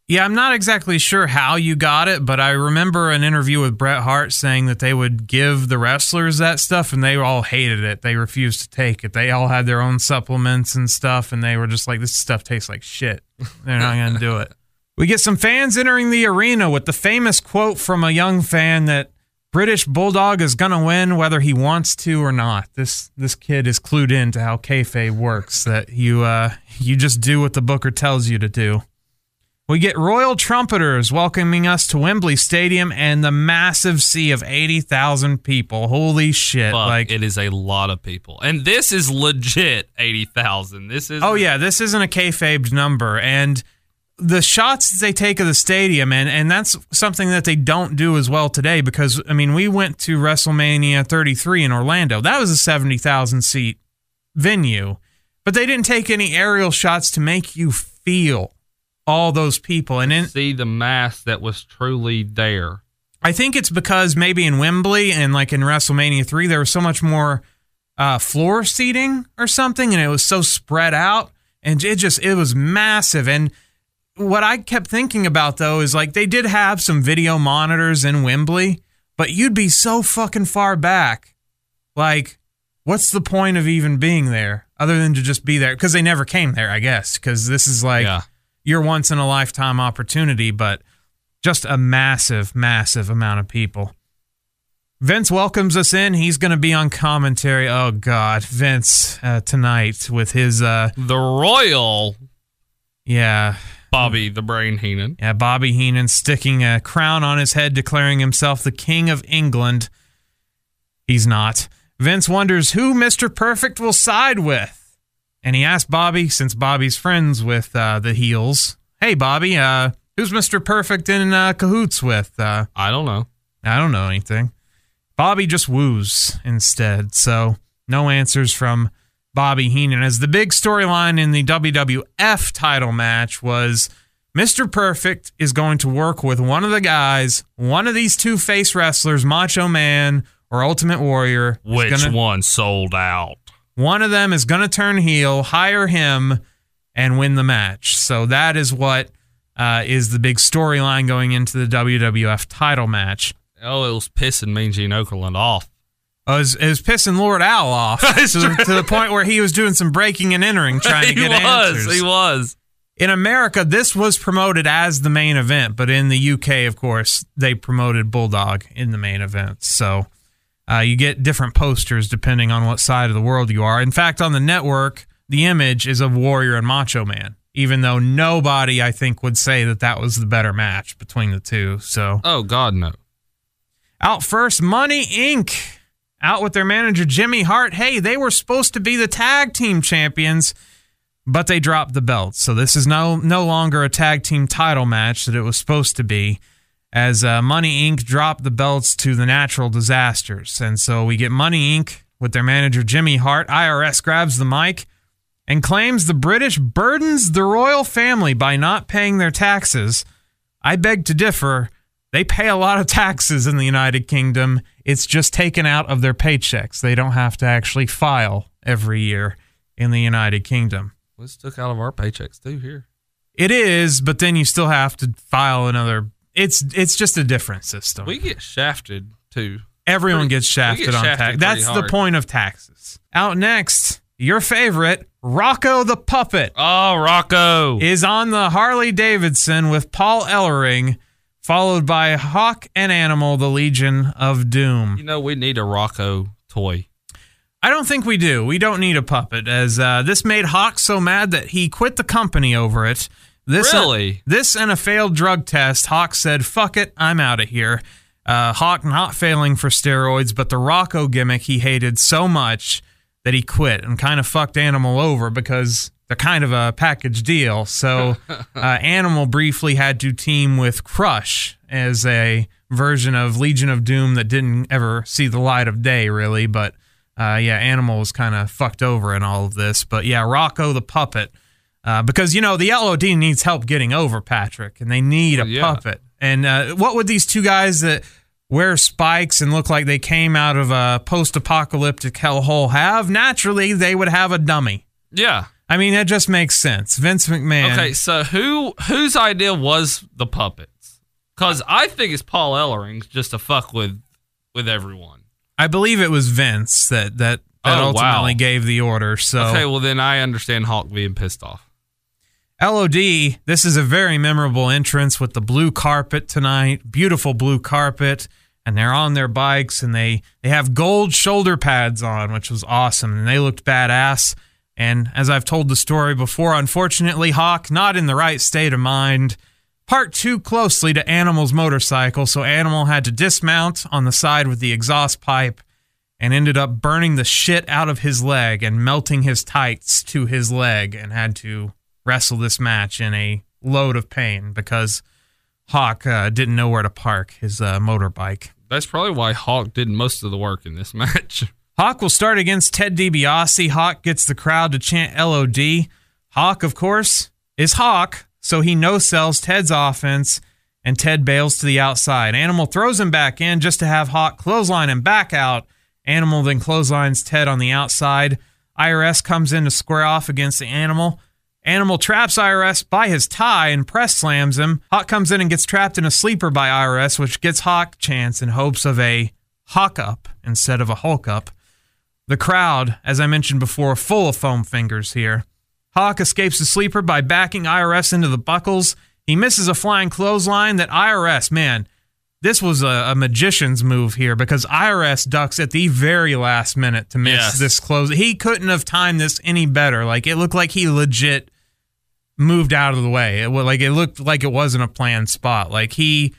Yeah, I'm not exactly sure how you got it, but I remember an interview with Bret Hart saying that they would give the wrestlers that stuff, and they all hated it. They refused to take it. They all had their own supplements and stuff, and they were just like, this stuff tastes like shit. They're not going to do it. We get some fans entering the arena with the famous quote from a young fan that British Bulldog is going to win whether he wants to or not. This this kid is clued in to how kayfabe works, that you uh, you just do what the booker tells you to do. We get Royal Trumpeters welcoming us to Wembley Stadium and the massive sea of eighty thousand people. Holy shit. Fuck, like, it is a lot of people. And this is legit eighty thousand. This is. Oh, yeah. This isn't a kayfabed number. And the shots they take of the stadium, and, and that's something that they don't do as well today because, I mean, we went to WrestleMania thirty-three in Orlando. That was a seventy thousand seat venue. But they didn't take any aerial shots to make you feel all those people, and in, see the mass that was truly there. I think it's because maybe in Wembley and like in WrestleMania three, there was so much more uh, floor seating or something, and it was so spread out, and it just, it was massive. And what I kept thinking about, though, is like they did have some video monitors in Wembley, but you'd be so fucking far back. Like, what's the point of even being there other than to just be there? Because they never came there, I guess, because this is like yeah. your once-in-a-lifetime opportunity, but just a massive, massive amount of people. Vince welcomes us in. He's going to be on commentary. Oh, God. Vince uh, tonight with his... Uh, the Royal. Yeah. Bobby the Brain Heenan. Yeah, Bobby Heenan sticking a crown on his head, declaring himself the King of England. He's not. Vince wonders who Mister Perfect will side with. And he asked Bobby, since Bobby's friends with uh, the heels, hey, Bobby, uh, who's Mister Perfect in uh, cahoots with? Uh, I don't know. I don't know anything. Bobby just woos instead, so no answers from Bobby Heenan. As the big storyline in the W W F title match was Mister Perfect is going to work with one of the guys, one of these two face wrestlers, Macho Man or Ultimate Warrior. Which gonna, one sold out? One of them is going to turn heel, hire him, and win the match. So that is what uh, is the big storyline going into the W W F title match. Oh, it was pissing Mean Gene Okerlund off. Oh, it was, it was pissing Lord Owl off to, to the point where he was doing some breaking and entering trying to get was, answers. He was. In America, this was promoted as the main event, but in the U K, of course, they promoted Bulldog in the main event. So uh, you get different posters depending on what side of the world you are. In fact, on the network, the image is of Warrior and Macho Man, even though nobody, I think, would say that that was the better match between the two. So, oh, God, no. Out first, Money Incorporated out with their manager, Jimmy Hart. Hey, they were supposed to be the tag team champions, but they dropped the belts. So this is no no longer a tag team title match that it was supposed to be, as uh, Money Incorporated dropped the belts to the Natural Disasters. And so we get Money Incorporated with their manager, Jimmy Hart. I R S grabs the mic and claims the British burdens the royal family by not paying their taxes. I beg to differ. They pay a lot of taxes in the United Kingdom. It's just taken out of their paychecks. They don't have to actually file every year in the United Kingdom. Well, it's took out of our paychecks too here. It is, but then you still have to file another. It's it's just a different system. We get shafted too. Everyone pretty, gets shafted get on taxes. That's hard. The point of taxes. Out next, your favorite, Rocco the Puppet. Oh, Rocco. Is on the Harley Davidson with Paul Ellering, followed by Hawk and Animal, the Legion of Doom. You know, we need a Rocco toy. I don't think we do. We don't need a puppet, as uh, this made Hawk so mad that he quit the company over it. This, really? Uh, this and a failed drug test. Hawk said, fuck it, I'm out of here. Uh, Hawk not failing for steroids, but the Rocco gimmick he hated so much that he quit and kind of fucked Animal over because they're kind of a package deal. So uh, Animal briefly had to team with Crush as a version of Legion of Doom that didn't ever see the light of day, really. But, uh, yeah, Animal was kind of fucked over in all of this. But, yeah, Rocco the Puppet. Uh, because, you know, the L O D needs help getting over, Patrick, and they need well, a yeah. puppet. And uh, what would these two guys that wear spikes and look like they came out of a post-apocalyptic hellhole have? Naturally, they would have a dummy. Yeah. I mean, that just makes sense. Vince McMahon. Okay, so who whose idea was the puppets? Because I think it's Paul Ellering's just to fuck with with everyone. I believe it was Vince that that, that oh, ultimately wow. gave the order. So okay, well then I understand Hawk being pissed off. L O D, this is a very memorable entrance with the blue carpet tonight. Beautiful blue carpet. And they're on their bikes, and they, they have gold shoulder pads on, which was awesome. And they looked badass. And as I've told the story before, unfortunately, Hawk, not in the right state of mind, parked too closely to Animal's motorcycle, so Animal had to dismount on the side with the exhaust pipe and ended up burning the shit out of his leg and melting his tights to his leg and had to wrestle this match in a load of pain because Hawk uh, didn't know where to park his uh, motorbike. That's probably why Hawk did most of the work in this match. Hawk will start against Ted DiBiase. Hawk gets the crowd to chant L O D. Hawk, of course, is Hawk, so he no-sells Ted's offense and Ted bails to the outside. Animal throws him back in just to have Hawk clothesline him back out. Animal then clotheslines Ted on the outside. I R S comes in to square off against the Animal. Animal traps I R S by his tie and press slams him. Hawk comes in and gets trapped in a sleeper by I R S, which gets Hawk chance in hopes of a Hawk up instead of a Hulk up. The crowd, as I mentioned before, full of foam fingers here. Hawk escapes the sleeper by backing I R S into the buckles. He misses a flying clothesline that I R S, man, this was a, a magician's move here because I R S ducks at the very last minute to miss yes. this close. He couldn't have timed this any better. Like, it looked like he legit moved out of the way. It like it looked like it wasn't a planned spot. Like he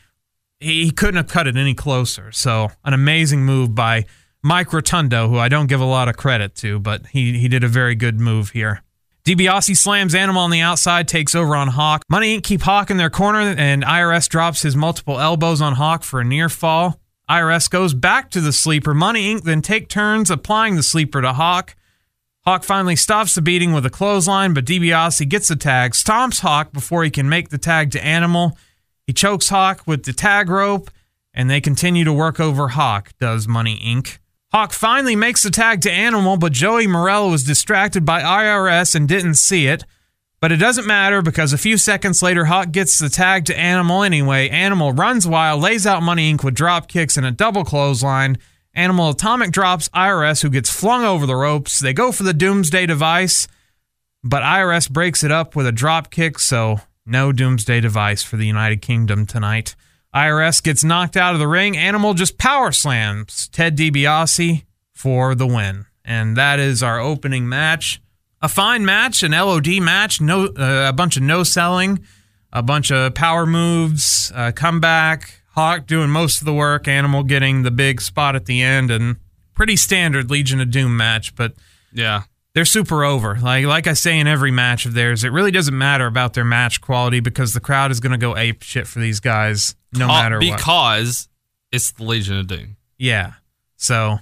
he couldn't have cut it any closer. So an amazing move by Mike Rotundo, who I don't give a lot of credit to, but he he did a very good move here. DiBiase slams Animal on the outside, takes over on Hawk. Money Incorporated keep Hawk in their corner, and I R S drops his multiple elbows on Hawk for a near fall. I R S goes back to the sleeper. Money Incorporated then take turns applying the sleeper to Hawk. Hawk finally stops the beating with a clothesline, but DiBiase gets the tag, stomps Hawk before he can make the tag to Animal. He chokes Hawk with the tag rope, and they continue to work over Hawk, does Money Incorporated. Hawk finally makes the tag to Animal, but Joey Morello was distracted by I R S and didn't see it. But it doesn't matter because a few seconds later, Hawk gets the tag to Animal anyway. Animal runs wild, lays out Money Incorporated with drop kicks and a double clothesline. Animal atomic drops I R S, who gets flung over the ropes. They go for the Doomsday Device, but I R S breaks it up with a drop kick, so no Doomsday Device for the United Kingdom tonight. I R S gets knocked out of the ring. Animal just power slams Ted DiBiase for the win. And that is our opening match. A fine match, an L O D match, no, uh, a bunch of no-selling, a bunch of power moves, uh, comeback, Hawk doing most of the work, Animal getting the big spot at the end, and pretty standard Legion of Doom match, but yeah, they're super over. Like, like I say in every match of theirs, it really doesn't matter about their match quality because the crowd is going to go ape shit for these guys. No matter uh, because what. Because it's the Legion of Doom. Yeah. So,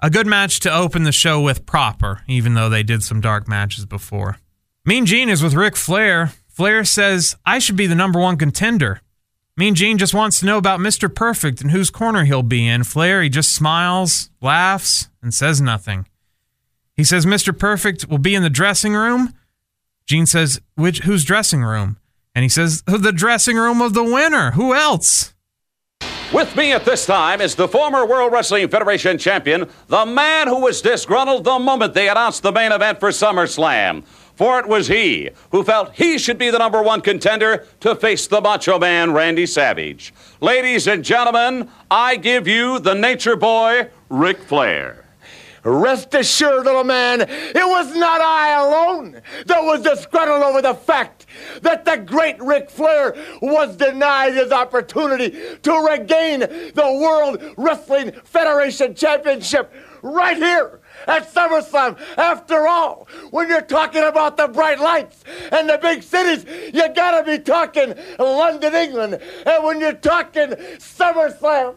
a good match to open the show with proper, even though they did some dark matches before. Mean Gene is with Ric Flair. Flair says, I should be the number one contender. Mean Gene just wants to know about Mister Perfect and whose corner he'll be in. Flair, he just smiles, laughs, and says nothing. He says Mister Perfect will be in the dressing room. Gene says, "Which whose dressing room? And he says, the dressing room of the winner. Who else? With me at this time is the former World Wrestling Federation champion, the man who was disgruntled the moment they announced the main event for SummerSlam. For it was he who felt he should be the number one contender to face the Macho Man, Randy Savage. Ladies and gentlemen, I give you the nature boy, Ric Flair. Rest assured, little man, it was not I alone that was disgruntled over the fact that the great Ric Flair was denied his opportunity to regain the World Wrestling Federation Championship right here at SummerSlam. After all, when you're talking about the bright lights and the big cities, you gotta be talking London, England. And when you're talking SummerSlam,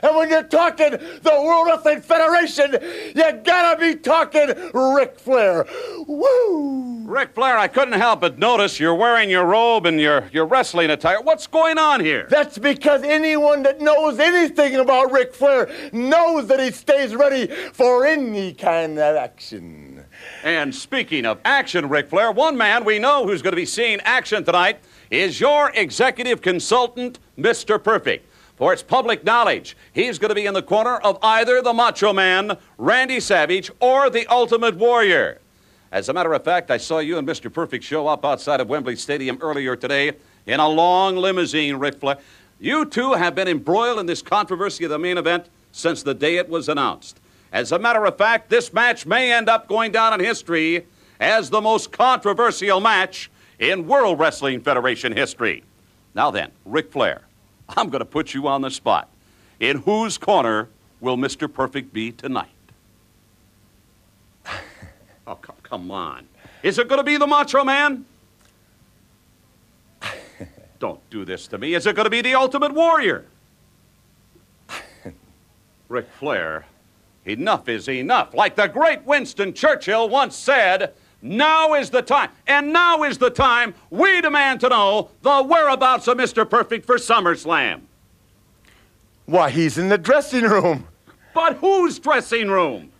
and when you're talking the World Wrestling Federation, you gotta be talking Ric Flair. Woo! Ric Flair, I couldn't help but notice you're wearing your robe and your, your wrestling attire. What's going on here? That's because anyone that knows anything about Ric Flair knows that he stays ready for any kind of action. And speaking of action, Ric Flair, one man we know who's going to be seeing action tonight is your executive consultant, Mister Perfect. For it's public knowledge, he's going to be in the corner of either the Macho Man, Randy Savage, or the Ultimate Warrior. As a matter of fact, I saw you and Mister Perfect show up outside of Wembley Stadium earlier today in a long limousine, Ric Flair. You two have been embroiled in this controversy of the main event since the day it was announced. As a matter of fact, this match may end up going down in history as the most controversial match in World Wrestling Federation history. Now then, Ric Flair, I'm going to put you on the spot. In whose corner will Mister Perfect be tonight? Oh, come, come on. Is it going to be the Macho Man? Don't do this to me. Is it going to be the Ultimate Warrior? Ric Flair, enough is enough. Like the great Winston Churchill once said, Now is the time, and now is the time we demand to know the whereabouts of Mister Perfect for SummerSlam. Why, he's in the dressing room. But whose dressing room?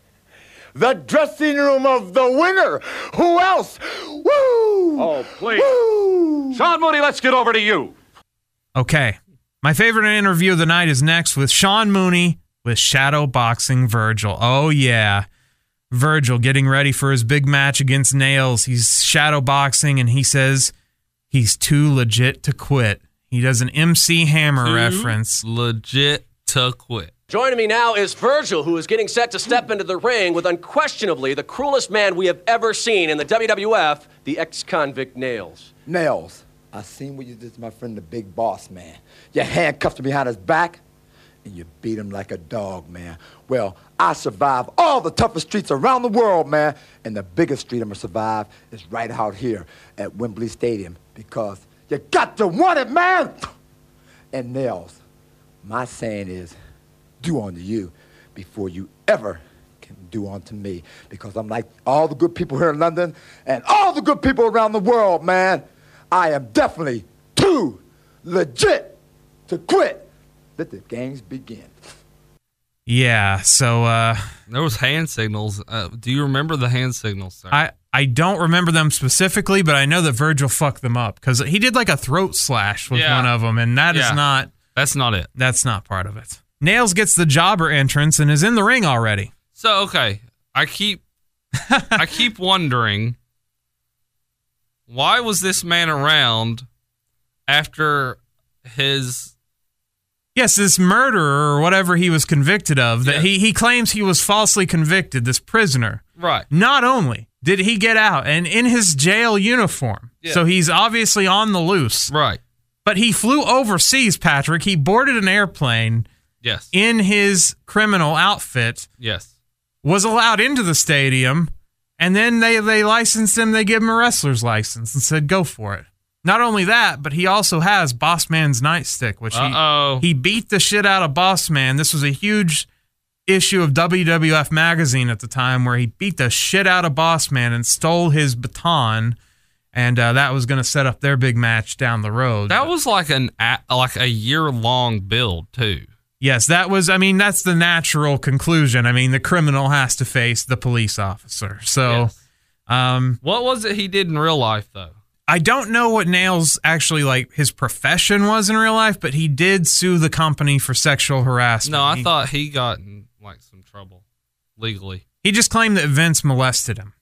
The dressing room of the winner. Who else? Woo! Oh, please. Woo! Sean Mooney, let's get over to you. Okay. My favorite interview of the night is next with Sean Mooney with Shadowboxing Virgil. Oh, yeah. Virgil getting ready for his big match against Nails. He's shadowboxing, and he says he's too legit to quit. He does an M C Hammer too reference. Legit to quit. Joining me now is Virgil, who is getting set to step into the ring with unquestionably the cruelest man we have ever seen in the W W F, the ex-convict Nails. Nails, I seen what you did to my friend, the big boss, man. You handcuffed him behind his back, and you beat him like a dog, man. Well, I survived all the toughest streets around the world, man, and the biggest street I'm gonna survive is right out here at Wembley Stadium, because you got to want it, man! And Nails, my saying is, do unto you before you ever can do unto me, because I'm like all the good people here in London and all the good people around the world, man. I am definitely too legit to quit. Let the gangs begin. Yeah, so... Uh, there was hand signals. Uh, do you remember the hand signals, sir? I, I don't remember them specifically, but I know that Virgil fucked them up, because he did like a throat slash with yeah. one of them, and that yeah. is not... That's not it. That's not part of it. Nails gets the jobber entrance and is in the ring already. So, okay, I keep I keep wondering, why was this man around after his... Yes, this murderer or whatever he was convicted of, that yeah. he, he claims he was falsely convicted, this prisoner. Right. Not only did he get out and in his jail uniform, yeah. so he's obviously on the loose. Right. But he flew overseas, Patrick. He boarded an airplane... Yes. In his criminal outfit. Yes. Was allowed into the stadium, and then they, they licensed him, they gave him a wrestler's license and said, go for it. Not only that, but he also has Boss Man's nightstick, which he, he beat the shit out of Boss Man. This was a huge issue of W W F magazine at the time where he beat the shit out of Boss Man and stole his baton, and uh, that was going to set up their big match down the road. That was like an like a year-long build, too. Yes, that was, I mean, that's the natural conclusion. I mean, the criminal has to face the police officer. So, yes. um, what was it he did in real life, though? I don't know what Nails actually, like, his profession was in real life, but he did sue the company for sexual harassment. No, I he, thought he got in, like, some trouble legally. He just claimed that Vince molested him.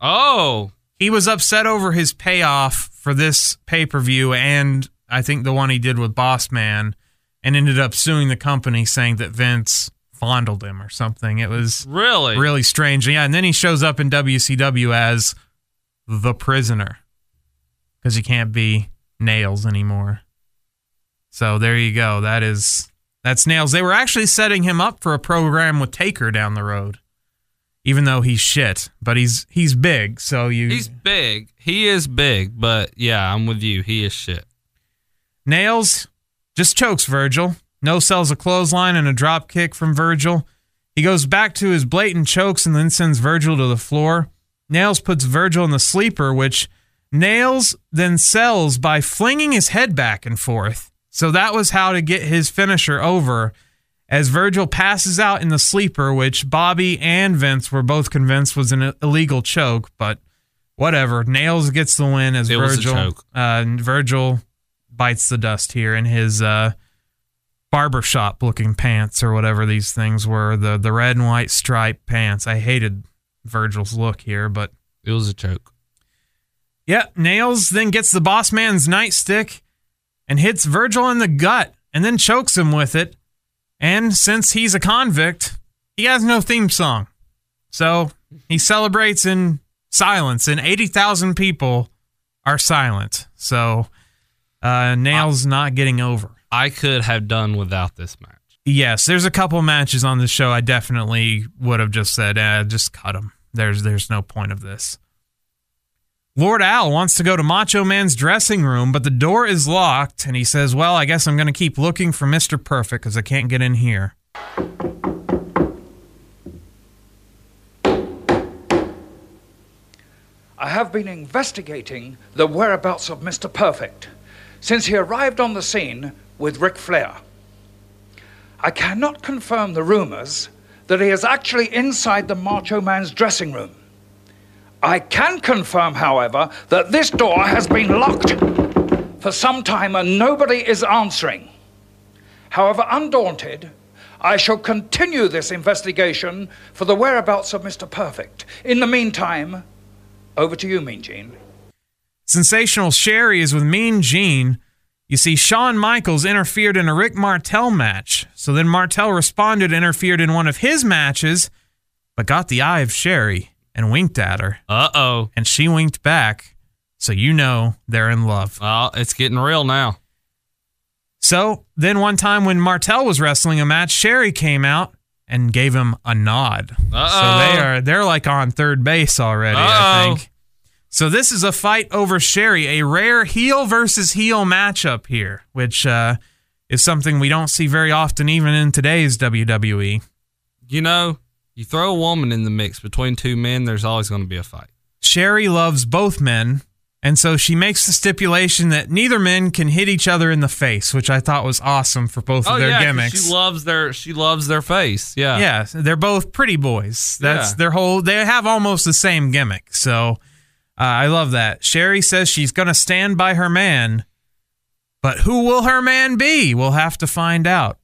Oh. He was upset over his payoff for this pay-per-view, and I think the one he did with Boss Man, and ended up suing the company saying that Vince fondled him or something. It was really, really strange. Yeah, and then he shows up in W C W as the prisoner because he can't be Nails anymore. So there you go. That is, that's Nails. They were actually setting him up for a program with Taker down the road, even though he's shit. But he's he's big, so you... He's big. He is big, but yeah, I'm with you. He is shit. Nails... just chokes Virgil. No sells a clothesline and a drop kick from Virgil. He goes back to his blatant chokes and then sends Virgil to the floor. Nails puts Virgil in the sleeper, which Nails then sells by flinging his head back and forth. So that was how to get his finisher over, as Virgil passes out in the sleeper, which Bobby and Vince were both convinced was an illegal choke, but whatever. Nails gets the win as it Virgil. Was a choke. Uh, Virgil... bites the dust here in his uh, barbershop-looking pants or whatever these things were, the the red and white striped pants. I hated Virgil's look here, but... it was a choke. Yep, yeah, Nails then gets the Boss Man's nightstick and hits Virgil in the gut and then chokes him with it. And since he's a convict, he has no theme song. So he celebrates in silence, and eighty thousand people are silent. So... Uh, Nails I, not getting over. I could have done without this match. Yes, there's a couple matches on this show I definitely would have just said, eh, just cut them. There's, there's no point of this. Lord Al wants to go to Macho Man's dressing room, but the door is locked, and he says, well, I guess I'm going to keep looking for Mister Perfect because I can't get in here. have been investigating the whereabouts of Mister Perfect since he arrived on the scene with Ric Flair. I cannot confirm the rumors that he is actually inside the Macho Man's dressing room. I can confirm, however, that this door has been locked for some time and nobody is answering. However, undaunted, I shall continue this investigation for the whereabouts of Mister Perfect. In the meantime, over to you, Mean Gene. Sensational Sherry is with Mean Gene. You see, Shawn Michaels interfered in a Rick Martel match. So then Martel responded, interfered in one of his matches, but got the eye of Sherry and winked at her. Uh-oh. And she winked back. So you know they're in love. Well, it's getting real now. So then one time when Martel was wrestling a match, Sherry came out and gave him a nod. Uh-oh. So they are, they're like on third base already, uh-oh. I think. So this is a fight over Sherry, a rare heel versus heel matchup here, which uh, is something we don't see very often even in today's W W E. You know, you throw a woman in the mix between two men, there's always going to be a fight. Sherry loves both men. And so she makes the stipulation that neither men can hit each other in the face, which I thought was awesome for both oh, of their yeah, gimmicks. She loves their she loves their face. Yeah. Yeah. They're both pretty boys. That's yeah. their whole they have almost the same gimmick. So uh, I love that. Sherry says she's gonna stand by her man, but who will her man be? We'll have to find out.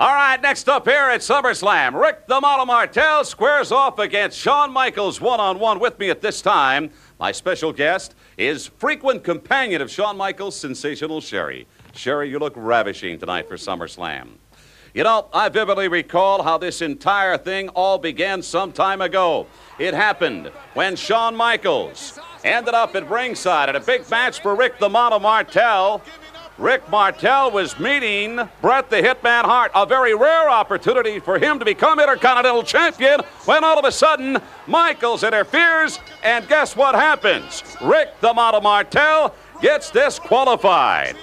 All right, next up here at SummerSlam, Rick the Model Martel squares off against Shawn Michaels one-on-one. With me at this time, my special guest is frequent companion of Shawn Michaels, Sensational Sherry. Sherry, you look ravishing tonight for SummerSlam. You know, I vividly recall how this entire thing all began some time ago. It happened when Shawn Michaels ended up at ringside at a big match for Rick the Model Martel. Rick Martel was meeting Bret the Hitman Hart, a very rare opportunity for him to become Intercontinental Champion, when all of a sudden, Michaels interferes, and guess what happens? Rick the Model Martel gets disqualified.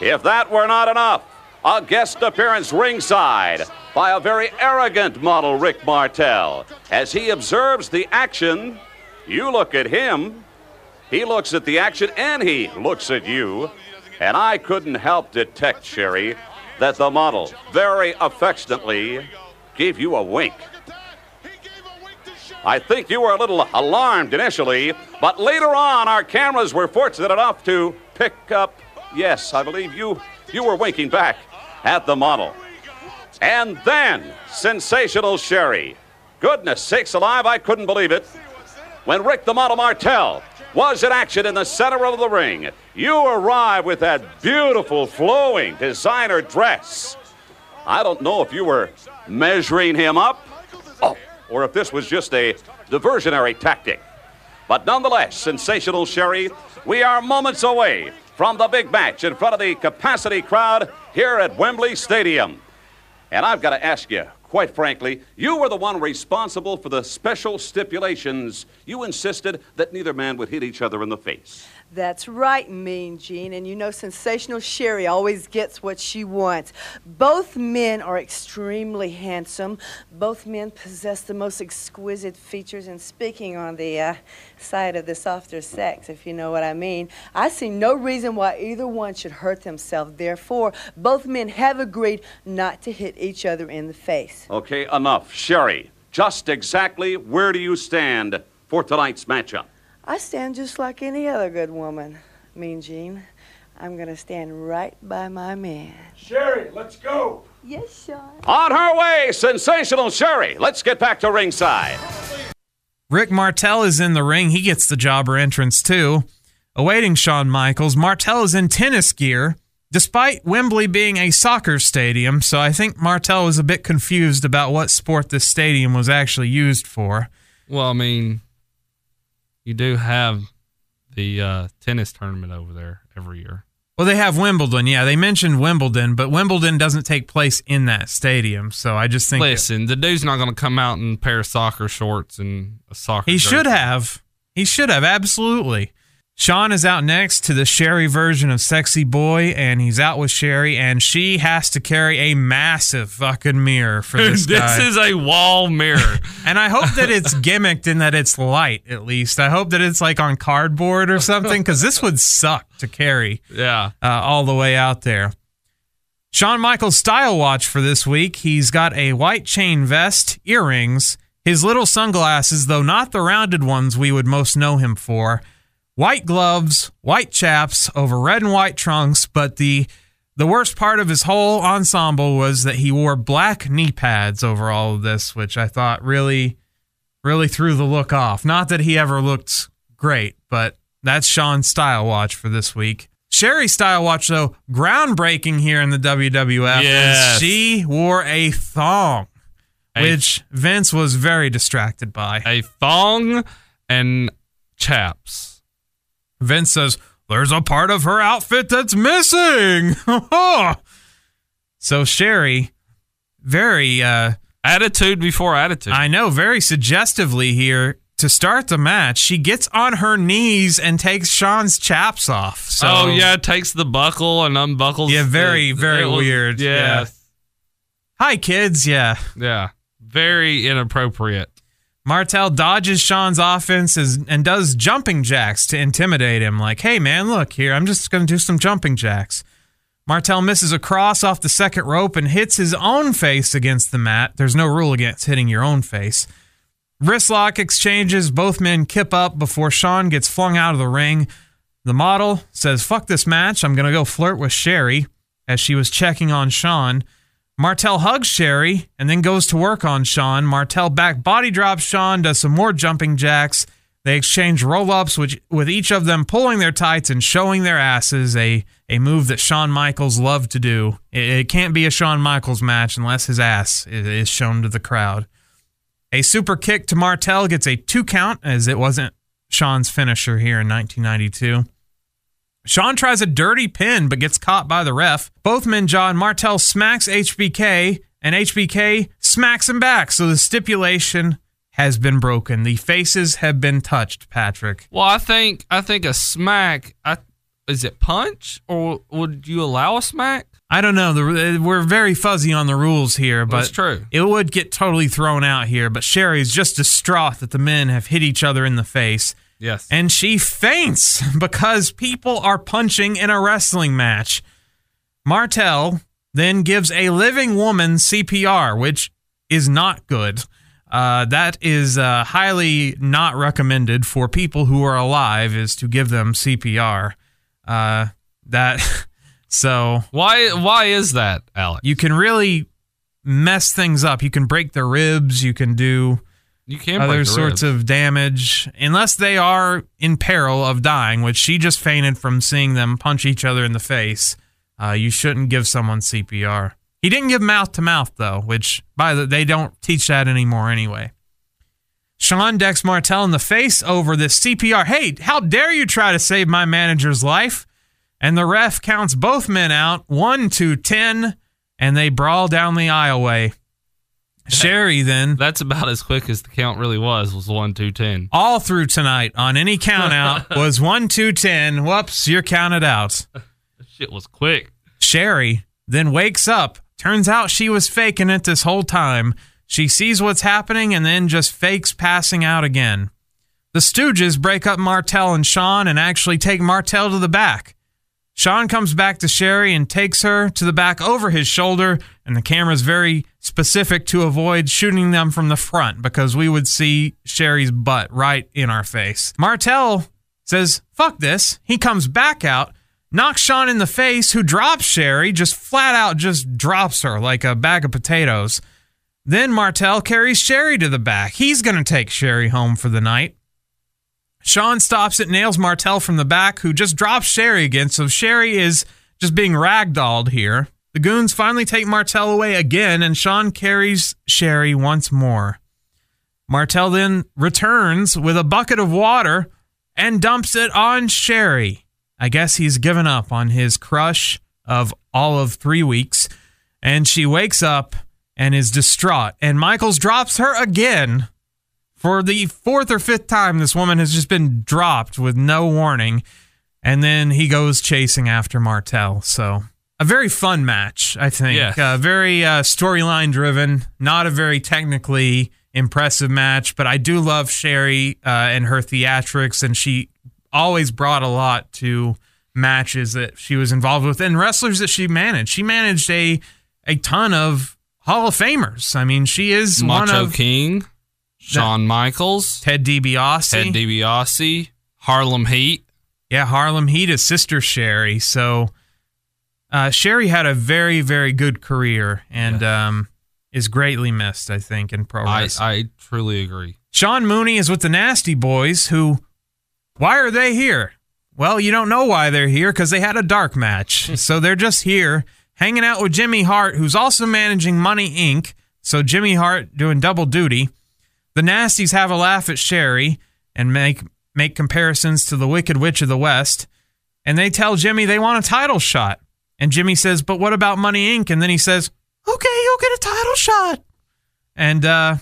If that were not enough, a guest appearance ringside by a very arrogant model, Rick Martel. As he observes the action, you look at him, he looks at the action, and he looks at you. And I couldn't help detect, Sherry, that the model very affectionately gave you a wink. I think you were a little alarmed initially, but later on our cameras were fortunate enough to pick up, yes, I believe you, you were winking back at the model. And then, Sensational Sherry. Goodness sakes alive, I couldn't believe it. When Rick the Model Martel was in action in the center of the ring, you arrived with that beautiful flowing designer dress. I don't know if you were measuring him up oh, or if this was just a diversionary tactic. But nonetheless, Sensational Sherry, we are moments away from the big match in front of the capacity crowd here at Wembley Stadium. And I've got to ask you, quite frankly, you were the one responsible for the special stipulations. You insisted that neither man would hit each other in the face. That's right, Mean Gene. And you know, Sensational Sherry always gets what she wants. Both men are extremely handsome. Both men possess the most exquisite features. And speaking on the uh, side of the softer sex, if you know what I mean, I see no reason why either one should hurt themselves. Therefore, both men have agreed not to hit each other in the face. Okay, enough. Sherry, just exactly where do you stand for tonight's matchup? I stand just like any other good woman, Mean Gene. I'm going to stand right by my man. Sherry, let's go. Yes, Sean. On her way, Sensational Sherry. Let's get back to ringside. Rick Martel is in the ring. He gets the jobber entrance, too. Awaiting Shawn Michaels, Martel is in tennis gear, despite Wembley being a soccer stadium, so I think Martel was a bit confused about what sport this stadium was actually used for. Well, I mean, you do have the uh, tennis tournament over there every year. Well, they have Wimbledon. Yeah, they mentioned Wimbledon, but Wimbledon doesn't take place in that stadium. So I just think... Listen, it, the dude's not going to come out in a pair of soccer shorts and a soccer... He jersey. should have. He should have, absolutely. Sean is out next to the Sherry version of Sexy Boy, and he's out with Sherry, and she has to carry a massive fucking mirror for this guy. This is a wall mirror. And I hope that it's gimmicked in that it's light, at least. I hope that it's like on cardboard or something, because this would suck to carry yeah, uh, all the way out there. Shawn Michaels' style watch for this week, he's got a white chain vest, earrings, his little sunglasses, though not the rounded ones we would most know him for, white gloves, white chaps over red and white trunks, but the the worst part of his whole ensemble was that he wore black knee pads over all of this, which I thought really, really threw the look off. Not that he ever looked great, but that's Sean's style watch for this week. Sherry's style watch, though, groundbreaking here in the W W F. Yes. She wore a thong, a, which Vince was very distracted by. A thong and chaps. Vince says, there's a part of her outfit that's missing. So Sherry, very... Uh, attitude before attitude. I know, very suggestively here, to start the match, she gets on her knees and takes Sean's chaps off. So, oh, yeah, takes the buckle and unbuckles. Yeah, very, the, very was, weird. Yeah. yeah. Hi, kids, yeah. Yeah, very inappropriate. Martel dodges Sean's offense and does jumping jacks to intimidate him. Like, hey, man, look here, I'm just going to do some jumping jacks. Martel misses a cross off the second rope and hits his own face against the mat. There's no rule against hitting your own face. Wristlock exchanges. Both men kip up before Sean gets flung out of the ring. The model says, fuck this match. I'm going to go flirt with Sherry as she was checking on Sean. Martel hugs Sherry and then goes to work on Sean. Martel back body drops Sean, does some more jumping jacks. They exchange roll-ups, which, with each of them pulling their tights and showing their asses, a, a move that Shawn Michaels loved to do. It, it can't be a Shawn Michaels match unless his ass is, is shown to the crowd. A super kick to Martel gets a two count, as it wasn't Shawn's finisher here in nineteen ninety-two. Sean tries a dirty pin, but gets caught by the ref. Both men jaw, and Martel smacks H B K, and H B K smacks him back. So the stipulation has been broken. The faces have been touched, Patrick. Well, I think I think a smack, I, is it punch? Or would you allow a smack? I don't know. The, we're very fuzzy on the rules here, but that's true. It would get totally thrown out here. But Sherry's just distraught that the men have hit each other in the face. Yes. And she faints because people are punching in a wrestling match. Martel then gives a living woman C P R, which is not good. Uh, that is uh, highly not recommended for people who are alive, is to give them C P R. Uh, that so why why is that, Alex? You can really mess things up. You can break their ribs. You can do. You can other sorts ribs. Of damage, unless they are in peril of dying, which she just fainted from seeing them punch each other in the face. Uh, you shouldn't give someone C P R. He didn't give mouth-to-mouth, though, which by the they don't teach that anymore anyway. Sean decks Martel in the face over this C P R. Hey, how dare you try to save my manager's life? And the ref counts both men out, one to ten, and they brawl down the aisleway. Sherry then. That's about as quick as the count really was, was one, two, ten. All through tonight on any count out was one, two, ten. Whoops, you're counted out. That shit was quick. Sherry then wakes up. Turns out she was faking it this whole time. She sees what's happening and then just fakes passing out again. The Stooges break up Martel and Sean and actually take Martel to the back. Sean comes back to Sherry and takes her to the back over his shoulder, and the camera's very specific to avoid shooting them from the front because we would see Sherry's butt right in our face. Martel says, fuck this. He comes back out, knocks Sean in the face, who drops Sherry, just flat out just drops her like a bag of potatoes. Then Martel carries Sherry to the back. He's going to take Sherry home for the night. Sean stops it, nails Martel from the back, who just drops Sherry again, so Sherry is just being ragdolled here. The goons finally take Martel away again, and Sean carries Sherry once more. Martel then returns with a bucket of water and dumps it on Sherry. I guess he's given up on his crush of all of three weeks, and she wakes up and is distraught, and Michaels drops her again. For the fourth or fifth time, this woman has just been dropped with no warning. And then he goes chasing after Martel. So a very fun match, I think. Yes. Uh, very uh, storyline driven. Not a very technically impressive match. But I do love Sherry uh, and her theatrics. And she always brought a lot to matches that she was involved with. And wrestlers that she managed. She managed a, a ton of Hall of Famers. I mean, she is Macho one of... King. Shawn Michaels, Ted DiBiase, Ted DiBiase, Harlem Heat. Yeah, Harlem Heat is Sister Sherry. So uh, Sherry had a very, very good career and yeah. um, is greatly missed, I think, in pro wrestling. I, I truly agree. Sean Mooney is with the Nasty Boys, who, why are they here? Well, you don't know why they're here because they had a dark match. So they're just here hanging out with Jimmy Hart, who's also managing Money, Incorporated. So Jimmy Hart doing double duty. The Nasties have a laugh at Sherry and make make comparisons to the Wicked Witch of the West. And they tell Jimmy they want a title shot. And Jimmy says, but what about Money, Incorporated? And then he says, okay, you'll get a title shot. And uh,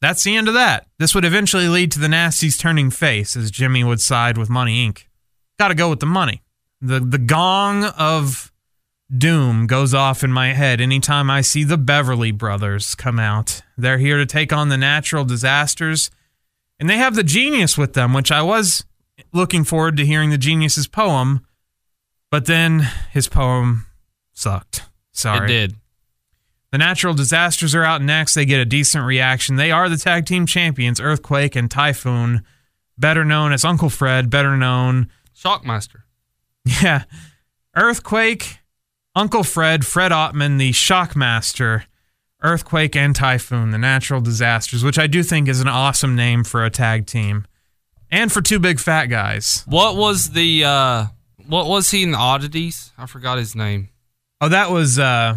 that's the end of that. This would eventually lead to the Nasties turning face as Jimmy would side with Money, Incorporated. Got to go with the money. The, the gong of doom goes off in my head anytime I see the Beverly Brothers come out. They're here to take on the natural disasters. And they have the Genius with them, which I was looking forward to hearing the Genius's poem. But then his poem sucked. Sorry. It did. The natural disasters are out next. They get a decent reaction. They are the tag team champions, Earthquake and Typhoon, better known as Uncle Fred, better known... Shockmaster. Yeah. Earthquake... Uncle Fred, Fred Ottman, the Shockmaster, Earthquake, and Typhoon, the Natural Disasters, which I do think is an awesome name for a tag team, and for two big fat guys. What was the uh, what was he in the Oddities? I forgot his name. Oh, that was uh,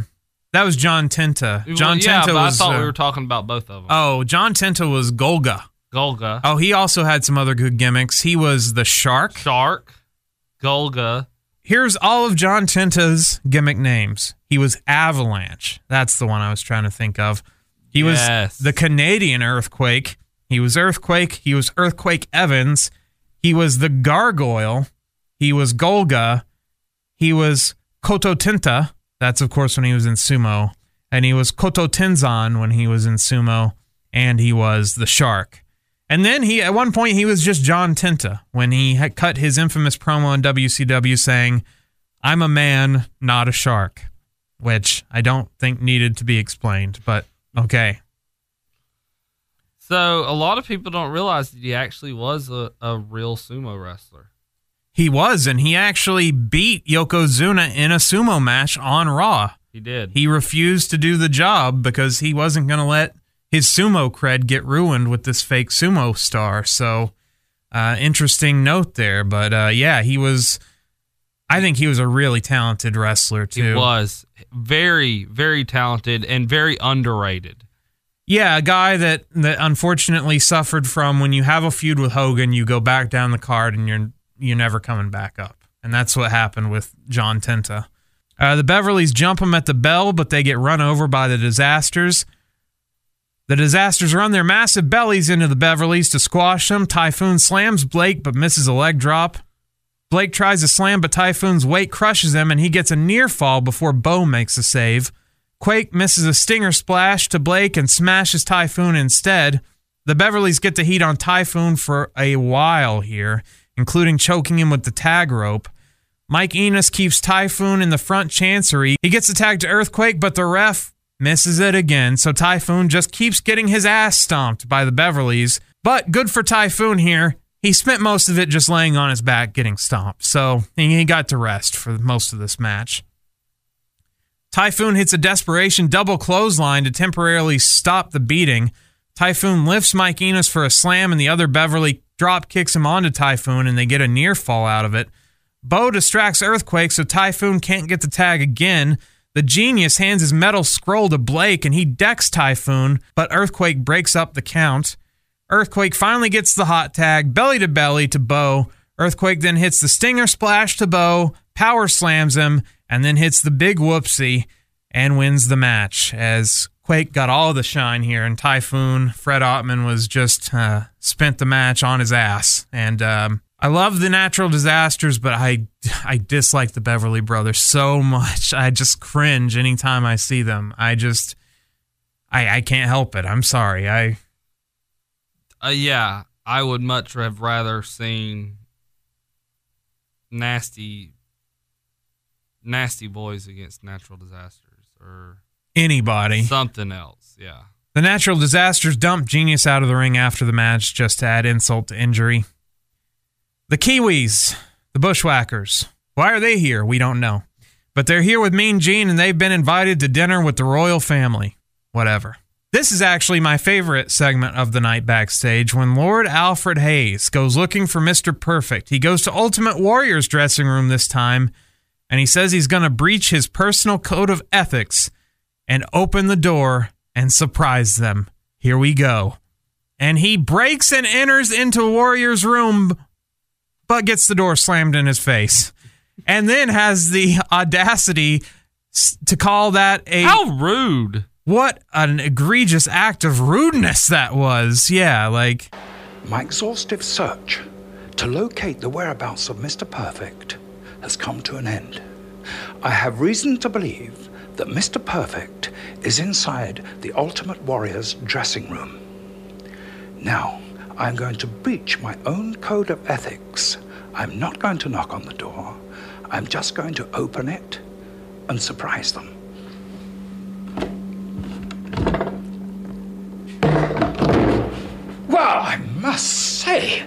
that was John Tenta. John well, yeah, Tenta but was. I thought uh, we were talking about both of them. Oh, John Tenta was Golga. Golga. Oh, he also had some other good gimmicks. He was the Shark. Shark. Golga. Here's all of John Tenta's gimmick names. He was Avalanche. That's the one I was trying to think of. He yes. was the Canadian Earthquake. He was Earthquake. He was Earthquake Evans. He was the Gargoyle. He was Golga. He was Koto Tenta. That's, of course, when he was in sumo. And he was Koto Tenzan when he was in sumo. And he was the Shark. And then he, at one point, he was just John Tenta when he had cut his infamous promo on W C W saying, I'm a man, not a shark, which I don't think needed to be explained, but okay. So a lot of people don't realize that he actually was a, a real sumo wrestler. He was, and he actually beat Yokozuna in a sumo match on Raw. He did. He refused to do the job because he wasn't going to let his sumo cred get ruined with this fake sumo star. So uh, interesting note there. But uh, yeah, he was, I think he was a really talented wrestler too. He was very, very talented and very underrated. Yeah, a guy that, that unfortunately suffered from when you have a feud with Hogan, you go back down the card and you're, you're never coming back up. And that's what happened with John Tenta. Uh, the Beverlys jump him at the bell, but they get run over by the Disasters. The Disasters run their massive bellies into the Beverlys to squash them. Typhoon slams Blake, but misses a leg drop. Blake tries to slam, but Typhoon's weight crushes him, and he gets a near fall before Bo makes a save. Quake misses a stinger splash to Blake and smashes Typhoon instead. The Beverlys get the heat on Typhoon for a while here, including choking him with the tag rope. Mike Enos keeps Typhoon in the front chancery. He gets attacked to Earthquake, but the ref... misses it again, so Typhoon just keeps getting his ass stomped by the Beverlys. But good for Typhoon here. He spent most of it just laying on his back getting stomped, so he got to rest for most of this match. Typhoon hits a desperation double clothesline to temporarily stop the beating. Typhoon lifts Mike Enos for a slam, and the other Beverly drop kicks him onto Typhoon, and they get a near fall out of it. Bo distracts Earthquake, so Typhoon can't get the tag again. The Genius hands his metal scroll to Blake, and he decks Typhoon, but Earthquake breaks up the count. Earthquake finally gets the hot tag, belly-to-belly to Bo. Earthquake then hits the stinger splash to Bo, power slams him, and then hits the big whoopsie and wins the match as Quake got all the shine here, and Typhoon, Fred Ottman, was just uh, spent the match on his ass. And um, I love the natural disasters, but I I dislike the Beverly Brothers so much. I just cringe anytime I see them. I just, I, I can't help it. I'm sorry. I uh, Yeah, I would much have rather seen nasty, nasty boys against natural disasters or... anybody. Something else, yeah. The natural disasters dumped Genius out of the ring after the match just to add insult to injury. The Kiwis, the Bushwhackers. Why are they here? We don't know. But they're here with Mean Gene, and they've been invited to dinner with the royal family. Whatever. This is actually my favorite segment of the night backstage, when Lord Alfred Hayes goes looking for Mister Perfect. He goes to Ultimate Warrior's dressing room this time, and he says he's going to breach his personal code of ethics and open the door and surprise them. Here we go. And he breaks and enters into Warrior's room, but gets the door slammed in his face. And then has the audacity to call that a... How rude. What an egregious act of rudeness that was. Yeah, like... My exhaustive search to locate the whereabouts of Mister Perfect has come to an end. I have reason to believe that Mister Perfect is inside the Ultimate Warrior's dressing room. Now, I'm going to breach my own code of ethics. I'm not going to knock on the door. I'm just going to open it and surprise them. Well, I must say,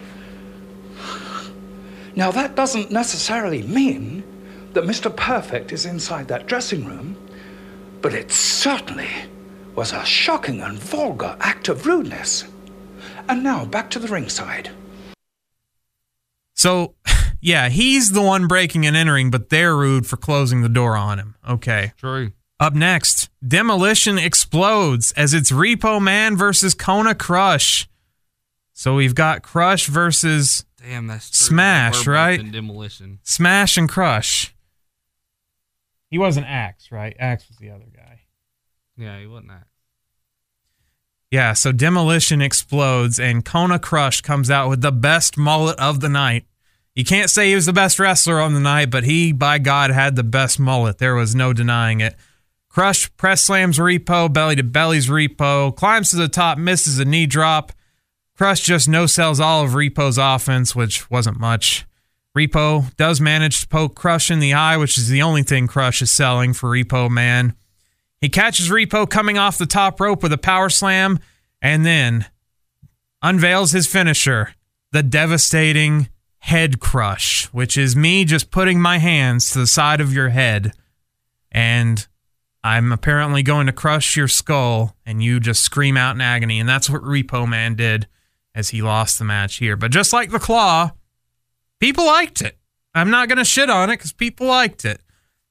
now that doesn't necessarily mean that Mister Perfect is inside that dressing room, but it certainly was a shocking and vulgar act of rudeness. And now, back to the ringside. So, yeah, he's the one breaking and entering, but they're rude for closing the door on him. Okay. True. Up next, Demolition explodes as it's Repo Man versus Kona Crush. So we've got Crush versus Damn, that's true. Smash, right? And Demolition. Smash and Crush. He wasn't Axe, right? Axe was the other guy. Yeah, he wasn't Axe. Yeah, so Demolition explodes, and Kona Crush comes out with the best mullet of the night. You can't say he was the best wrestler on the night, but he, by God, had the best mullet. There was no denying it. Crush press slams Repo, belly to belly's Repo, climbs to the top, misses a knee drop. Crush just no-sells all of Repo's offense, which wasn't much. Repo does manage to poke Crush in the eye, which is the only thing Crush is selling for Repo Man. He catches Repo coming off the top rope with a power slam, and then unveils his finisher, the devastating head crush, which is me just putting my hands to the side of your head, and I'm apparently going to crush your skull, and you just scream out in agony, and that's what Repo Man did as he lost the match here. But just like the claw, people liked it. I'm not going to shit on it because people liked it.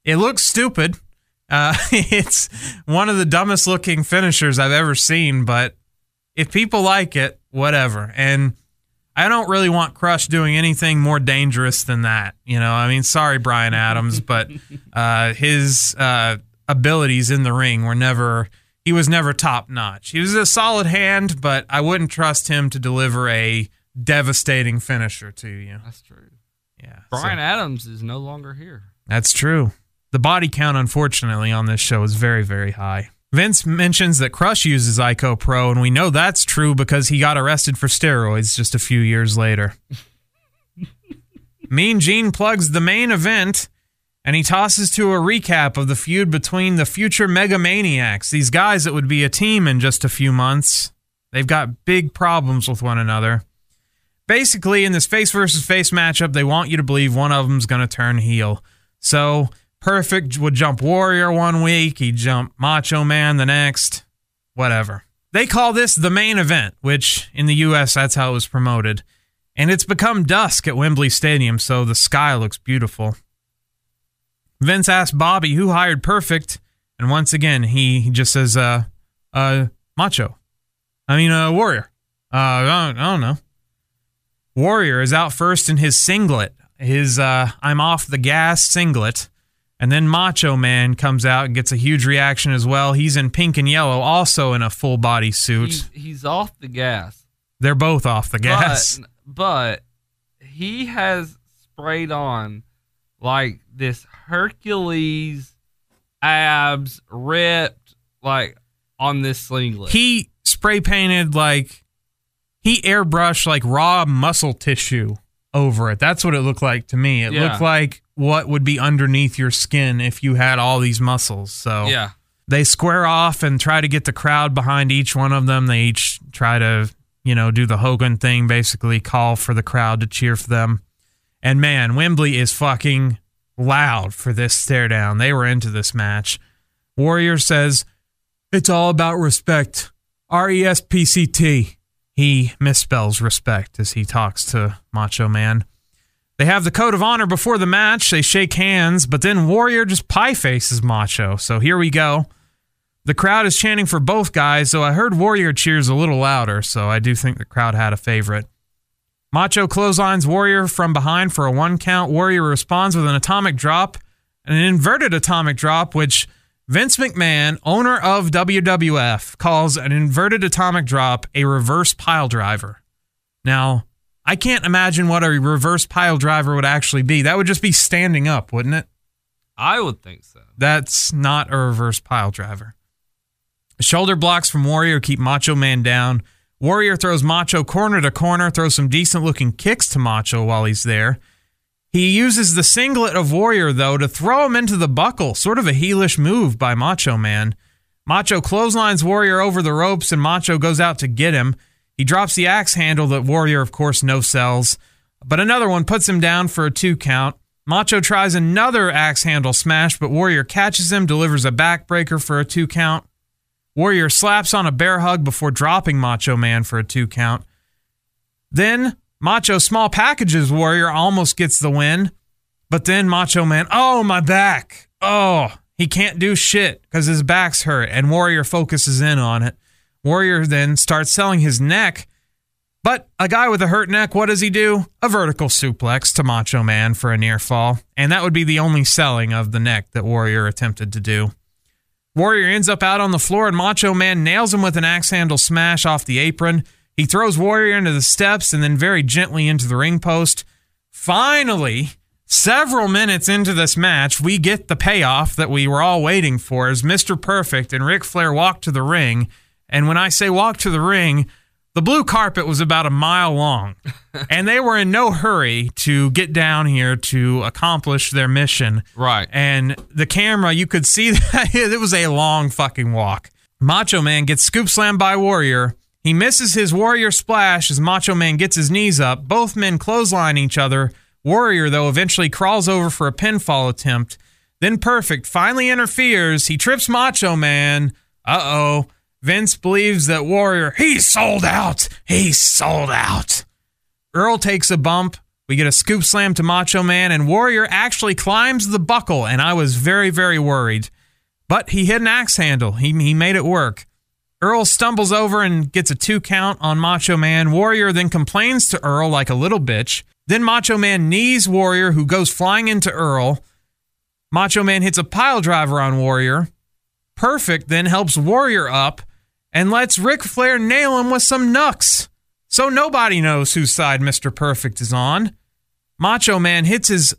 It looks stupid. Uh, it's one of the dumbest looking finishers I've ever seen, but if people like it, whatever. And I don't really want Crush doing anything more dangerous than that. You know, I mean, sorry, Bryan Adams, but uh, his uh, abilities in the ring were never... He was never top-notch. He was a solid hand, but I wouldn't trust him to deliver a devastating finisher to you. That's true. Yeah. Brian so. Adams is no longer here. That's true. The body count, unfortunately, on this show is very, very high. Vince mentions that Crush uses IcoPro, and we know that's true because he got arrested for steroids just a few years later. Mean Gene plugs the main event, and he tosses to a recap of the feud between the future Mega Maniacs, these guys that would be a team in just a few months. They've got big problems with one another. Basically, in this face-versus-face matchup, they want you to believe one of them's going to turn heel. So, Perfect would jump Warrior one week, he'd jump Macho Man the next, whatever. They call this the main event, which, in the U S, that's how it was promoted. And it's become dusk at Wembley Stadium, so the sky looks beautiful. Vince asked Bobby who hired Perfect, and once again, he, he just says, uh, uh, Macho. I mean, uh, Warrior. Uh, I don't, I don't know. Warrior is out first in his singlet, his, uh, I'm off the gas singlet, And then Macho Man comes out and gets a huge reaction as well. He's in pink and yellow, also in a full body suit. He's, he's off the gas. They're both off the gas. But, but he has sprayed on like this Hercules abs ripped like on this singlet. He spray painted like he airbrushed like raw muscle tissue over it. That's what it looked like to me. It yeah. looked like what would be underneath your skin if you had all these muscles. So yeah. they square off and try to get the crowd behind each one of them. They each try to, you know, do the Hogan thing, basically call for the crowd to cheer for them. And man, Wembley is fucking loud for this stare down. They were into this match. Warrior says, "It's all about respect. R E S P C T. He misspells respect as he talks to Macho Man. They have the code of honor before the match. They shake hands, but then Warrior just pie-faces Macho. So here we go. The crowd is chanting for both guys, though I heard Warrior cheers a little louder, so I do think the crowd had a favorite. Macho clotheslines Warrior from behind for a one count. Warrior responds with an atomic drop, an inverted atomic drop, which Vince McMahon, owner of W W F, calls an inverted atomic drop a reverse pile driver. Now, I can't imagine what a reverse pile driver would actually be. That would just be standing up, wouldn't it? I would think so. That's not a reverse pile driver. Shoulder blocks from Warrior keep Macho Man down. Warrior throws Macho corner to corner, throws some decent-looking kicks to Macho while he's there. He uses the singlet of Warrior, though, to throw him into the buckle. Sort of a heelish move by Macho Man. Macho clotheslines Warrior over the ropes, and Macho goes out to get him. He drops the axe handle that Warrior, of course, no-sells. But another one puts him down for a two-count. Macho tries another axe handle smash, but Warrior catches him, delivers a backbreaker for a two-count. Warrior slaps on a bear hug before dropping Macho Man for a two-count. Then Macho small packages Warrior, almost gets the win, but then Macho Man, oh, my back. Oh, he can't do shit because his back's hurt, and Warrior focuses in on it. Warrior then starts selling his neck, but a guy with a hurt neck, what does he do? A vertical suplex to Macho Man for a near fall, and that would be the only selling of the neck that Warrior attempted to do. Warrior ends up out on the floor, and Macho Man nails him with an axe handle smash off the apron. He throws Warrior into the steps and then very gently into the ring post. Finally, several minutes into this match, we get the payoff that we were all waiting for as Mister Perfect and Ric Flair walk to the ring. And when I say walk to the ring, the blue carpet was about a mile long. And they were in no hurry to get down here to accomplish their mission. Right. And the camera, you could see that it was a long fucking walk. Macho Man gets scoop slammed by Warrior. He misses his Warrior splash as Macho Man gets his knees up. Both men clothesline each other. Warrior, though, eventually crawls over for a pinfall attempt. Then Perfect finally interferes. He trips Macho Man. Uh-oh. Vince believes that Warrior, he's sold out. He's sold out. Earl takes a bump. We get a scoop slam to Macho Man, and Warrior actually climbs the buckle, and I was very, very worried. But he hit an axe handle. He, he made it work. Earl stumbles over and gets a two count on Macho Man. Warrior then complains to Earl like a little bitch. Then Macho Man knees Warrior, who goes flying into Earl. Macho Man hits a pile driver on Warrior. Perfect then helps Warrior up and lets Ric Flair nail him with some knucks. So nobody knows whose side Mister Perfect is on. Macho Man hits his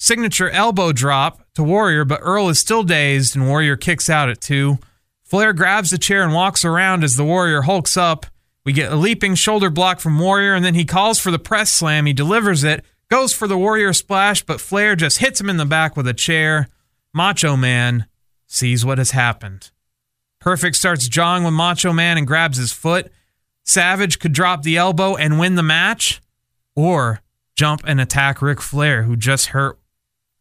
signature elbow drop to Warrior, but Earl is still dazed and Warrior kicks out at two. Flair grabs the chair and walks around as the Warrior hulks up. We get a leaping shoulder block from Warrior, and then he calls for the press slam. He delivers it, goes for the Warrior splash, but Flair just hits him in the back with a chair. Macho Man sees what has happened. Perfect starts jawing with Macho Man and grabs his foot. Savage could drop the elbow and win the match, or jump and attack Ric Flair, who just hurt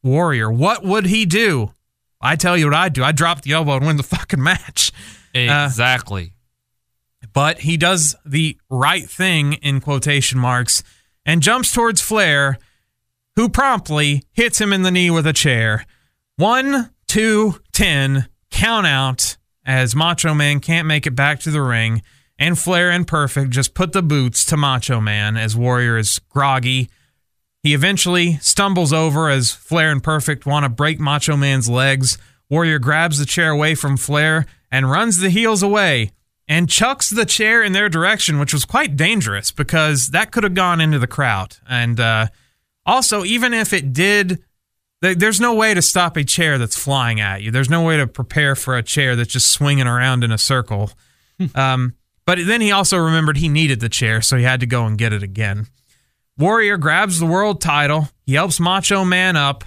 Warrior. What would he do? I tell you what I'd do. I'd drop the elbow and win the fucking match. Exactly. Uh, but he does the right thing, in quotation marks, and jumps towards Flair, who promptly hits him in the knee with a chair. One, two, ten, count out, as Macho Man can't make it back to the ring, and Flair and Perfect just put the boots to Macho Man as Warrior is groggy. He eventually stumbles over as Flair and Perfect want to break Macho Man's legs. Warrior grabs the chair away from Flair and runs the heels away and chucks the chair in their direction, which was quite dangerous because that could have gone into the crowd. And uh, also, even if it did, th- there's no way to stop a chair that's flying at you. There's no way to prepare for a chair that's just swinging around in a circle. um, but then he also remembered he needed the chair, so he had to go and get it again. Warrior grabs the world title. He helps Macho Man up.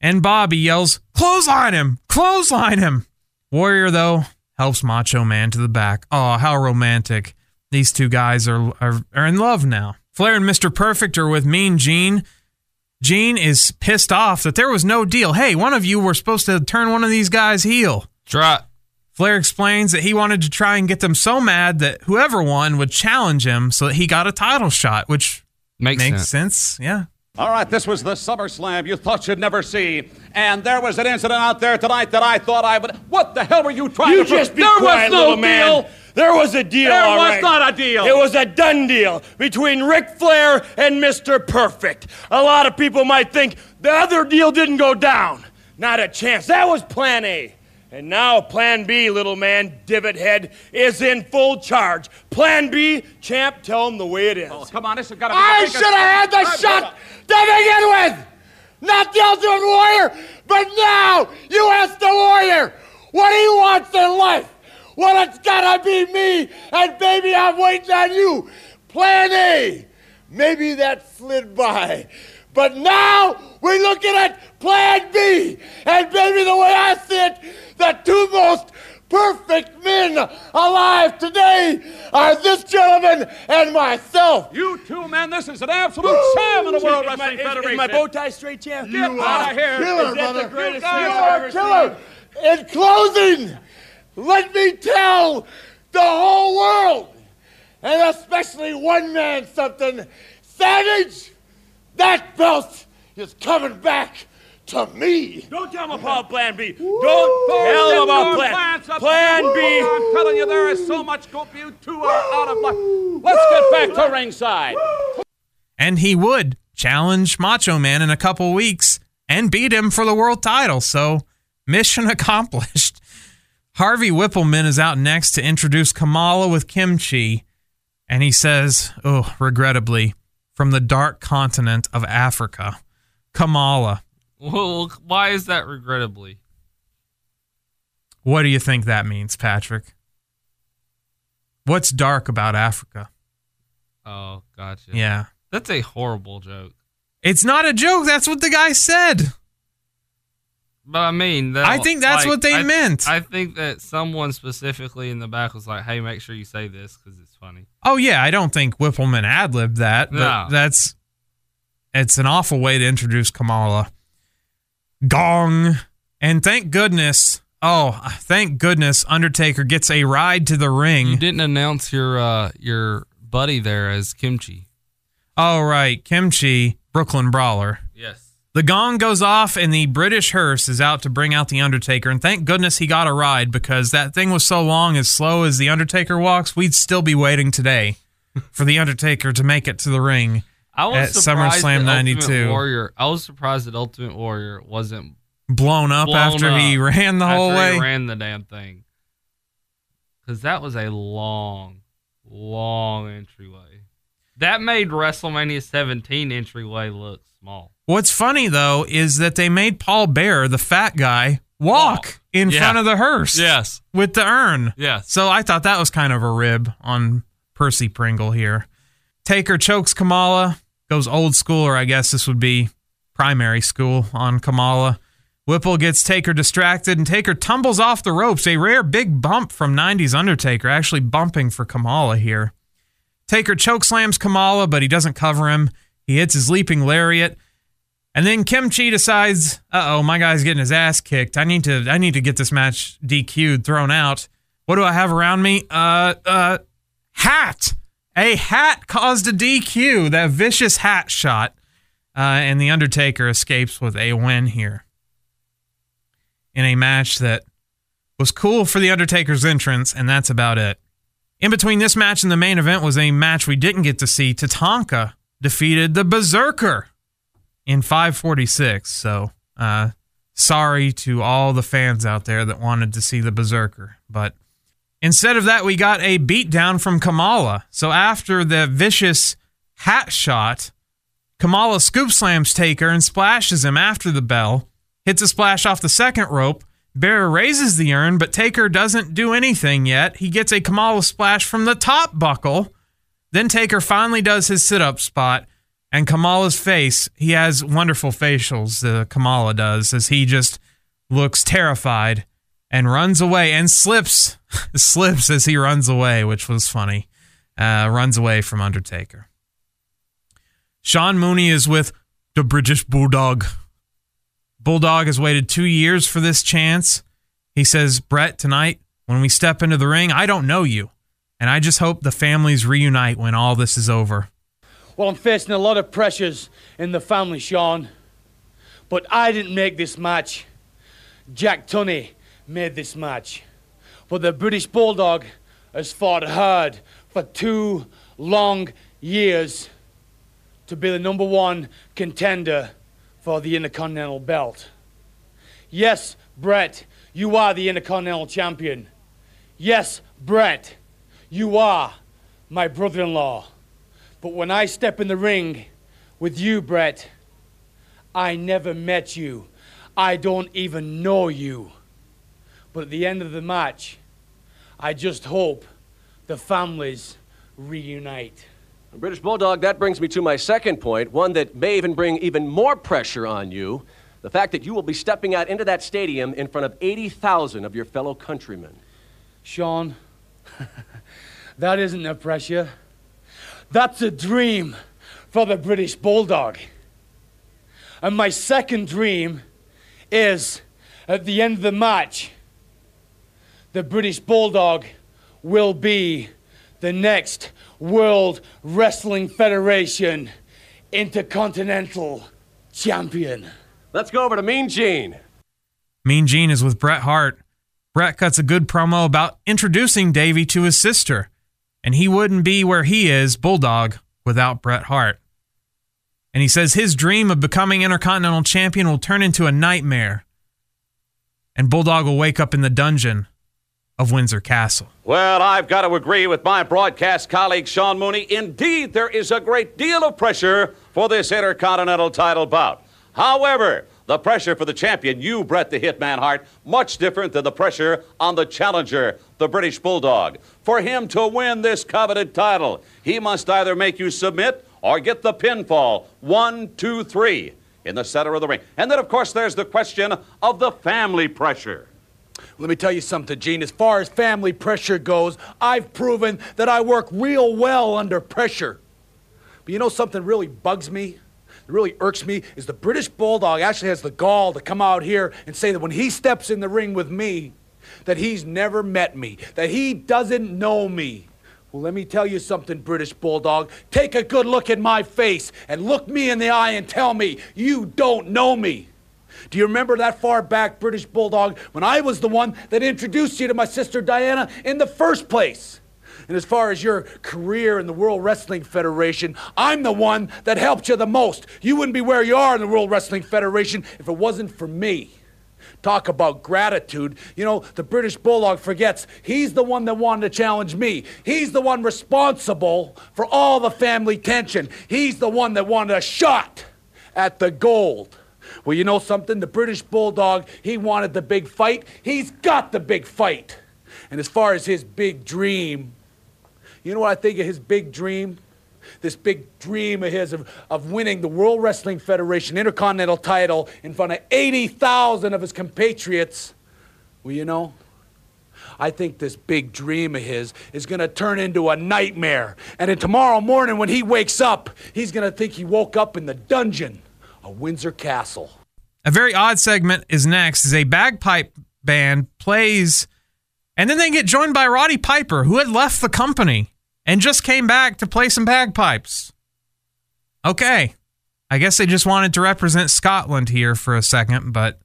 And Bobby yells, "Clothesline him! Clothesline him!" Warrior, though, helps Macho Man to the back. Oh, how romantic. These two guys are, are are in love now. Flair and Mister Perfect are with Mean Gene. Gene is pissed off that there was no deal. Hey, one of you were supposed to turn one of these guys heel. Right. Flair explains that he wanted to try and get them so mad that whoever won would challenge him so that he got a title shot, which makes, makes sense. sense. Yeah. All right, this was the SummerSlam you thought you'd never see. And there was an incident out there tonight that I thought I would... What the hell were you trying you to... You just be there quiet, was no little man. Deal. There was a deal, There all was right. not a deal. It was a done deal between Ric Flair and Mister Perfect. A lot of people might think the other deal didn't go down. Not a chance. That was Plan A. And now Plan B, little man, divot head, is in full charge. Plan B, champ, tell him the way it is. Oh, come on, this has got to be... I should have had the uh, shot to begin with! Not the Ultimate Warrior, but now you ask the Warrior what he wants in life. Well, it's got to be me, and baby, I'm waiting on you. Plan A. Maybe that slid by. But now we're looking at Plan B. And baby, the way I see it, the two most perfect men alive today are this gentleman and myself. You two, man, this is an absolute Woo! sham in the World Wrestling Federation. Is my bow tie straight, champ? Get out of here. Killer, is that the greatest you are a killer. In closing, let me tell the whole world, and especially one man something, Savage, that belt is coming back to me. Don't tell them about Plan B. Woo. Don't tell them about Plan, plan B. Woo. I'm telling you, there is so much hope. You two are out of luck. Let's Woo. get back to ringside. Woo. And he would challenge Macho Man in a couple weeks and beat him for the world title. So, mission accomplished. Harvey Whippleman is out next to introduce Kamala with Kimchi. And he says, oh, regrettably, from the dark continent of Africa, Kamala. Well, why is that regrettably? What do you think that means, Patrick? What's dark about Africa? Oh, gotcha. Yeah. That's a horrible joke. It's not a joke. That's what the guy said. But I mean... That, I think that's like, what they I, meant. I think that someone specifically in the back was like, hey, make sure you say this because it's funny. Oh, yeah. I don't think Whippleman ad-libbed that. No. But that's... It's an awful way to introduce Kamala. Gong. And thank goodness, oh, thank goodness Undertaker gets a ride to the ring. You didn't announce your uh, your buddy there as Kimchi. Oh, right. Kimchi, Brooklyn Brawler. Yes. The gong goes off and the British hearse is out to bring out the Undertaker. And thank goodness he got a ride because that thing was so long, as slow as the Undertaker walks, we'd still be waiting today for the Undertaker to make it to the ring. I was at SummerSlam ninety-two. Warrior, I was surprised that Ultimate Warrior wasn't blown up blown after up, he ran the whole way. He ran the damn thing. Because that was a long, long entryway. That made WrestleMania seventeen entryway look small. What's funny, though, is that they made Paul Bearer, the fat guy, walk, walk. in yeah. front of the hearse. Yes. With the urn. Yes. So I thought that was kind of a rib on Percy Pringle here. Taker chokes Kamala. Goes old school, or I guess this would be primary school, on Kamala. Whipple gets Taker distracted, and Taker tumbles off the ropes. A rare big bump from nineties Undertaker, actually bumping for Kamala here. Taker chokeslams Kamala, but he doesn't cover him. He hits his leaping lariat. And then Kimchi decides, uh-oh, my guy's getting his ass kicked. I need to I need to get this match D Q'd, thrown out. What do I have around me? Uh, uh, hat! A hat caused a D Q, that vicious hat shot, uh, and The Undertaker escapes with a win here in a match that was cool for The Undertaker's entrance, and that's about it. In between this match and the main event was a match we didn't get to see. Tatanka defeated the Berserker. in five forty-six. So uh, sorry to all the fans out there that wanted to see the Berserker. But instead of that, we got a beatdown from Kamala. So after the vicious hat shot, Kamala scoop slams Taker and splashes him after the bell, hits a splash off the second rope. Bearer raises the urn, but Taker doesn't do anything yet. He gets a Kamala splash from the top buckle. Then Taker finally does his sit-up spot, and Kamala's face, he has wonderful facials, uh, Kamala does, as he just looks terrified and runs away and slips, slips as he runs away, which was funny, uh, runs away from Undertaker. Sean Mooney is with the British Bulldog. Bulldog has waited two years for this chance. He says, Brett, tonight, when we step into the ring, I don't know you. And I just hope the families reunite when all this is over. Well, I'm facing a lot of pressures in the family, Sean. But I didn't make this match. Jack Tunney made this match. But the British Bulldog has fought hard for two long years to be the number one contender for the Intercontinental belt. Yes, Brett, you are the Intercontinental champion. Yes, Brett, you are my brother-in-law. But when I step in the ring with you, Brett, I never met you. I don't even know you. But at the end of the match, I just hope the families reunite. British Bulldog, that brings me to my second point, one that may even bring even more pressure on you, the fact that you will be stepping out into that stadium in front of eighty thousand of your fellow countrymen. Sean, that isn't a pressure. That's a dream for the British Bulldog. And my second dream is, at the end of the match, the British Bulldog will be the next World Wrestling Federation Intercontinental Champion. Let's go over to Mean Gene. Mean Gene is with Bret Hart. Bret cuts a good promo about introducing Davey to his sister, and he wouldn't be where he is, Bulldog, without Bret Hart. And he says his dream of becoming Intercontinental Champion will turn into a nightmare, and Bulldog will wake up in the dungeon of Windsor Castle. Well, I've got to agree with my broadcast colleague, Sean Mooney. Indeed, there is a great deal of pressure for this Intercontinental title bout. However, the pressure for the champion, you, Bret the Hitman Hart, much different than the pressure on the challenger, the British Bulldog. For him to win this coveted title, he must either make you submit or get the pinfall. One, two, three, in the center of the ring. And then, of course, there's the question of the family pressure. Let me tell you something, Gene. As far as family pressure goes, I've proven that I work real well under pressure. But you know something really bugs me, that really irks me, is the British Bulldog actually has the gall to come out here and say that when he steps in the ring with me, that he's never met me, that he doesn't know me. Well, let me tell you something, British Bulldog. Take a good look at my face and look me in the eye and tell me you don't know me. Do you remember that far back, British Bulldog, when I was the one that introduced you to my sister Diana in the first place? And as far as your career in the World Wrestling Federation, I'm the one that helped you the most. You wouldn't be where you are in the World Wrestling Federation if it wasn't for me. Talk about gratitude. You know, the British Bulldog forgets he's the one that wanted to challenge me. He's the one responsible for all the family tension. He's the one that wanted a shot at the gold. Well, you know something? The British Bulldog, he wanted the big fight. He's got the big fight. And as far as his big dream, you know what I think of his big dream? This big dream of his of, of winning the World Wrestling Federation Intercontinental title in front of eighty thousand of his compatriots. Well, you know, I think this big dream of his is going to turn into a nightmare. And then tomorrow morning when he wakes up, he's going to think he woke up in the dungeon. A Windsor Castle. A very odd segment is next, as a bagpipe band plays, and then they get joined by Roddy Piper, who had left the company and just came back to play some bagpipes. Okay. I guess they just wanted to represent Scotland here for a second, but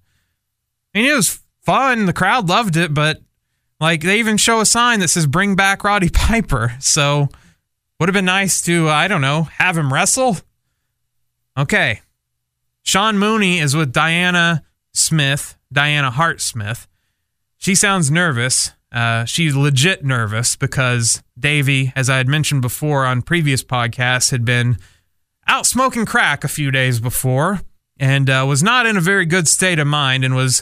I mean, it was fun. The crowd loved it, but like they even show a sign that says, bring back Roddy Piper. So would have been nice to, uh, I don't know, have him wrestle. Okay. Sean Mooney is with Diana Smith, Diana Hart Smith. She sounds nervous. Uh, she's legit nervous because Davey, as I had mentioned before on previous podcasts, had been out smoking crack a few days before and uh, was not in a very good state of mind and was,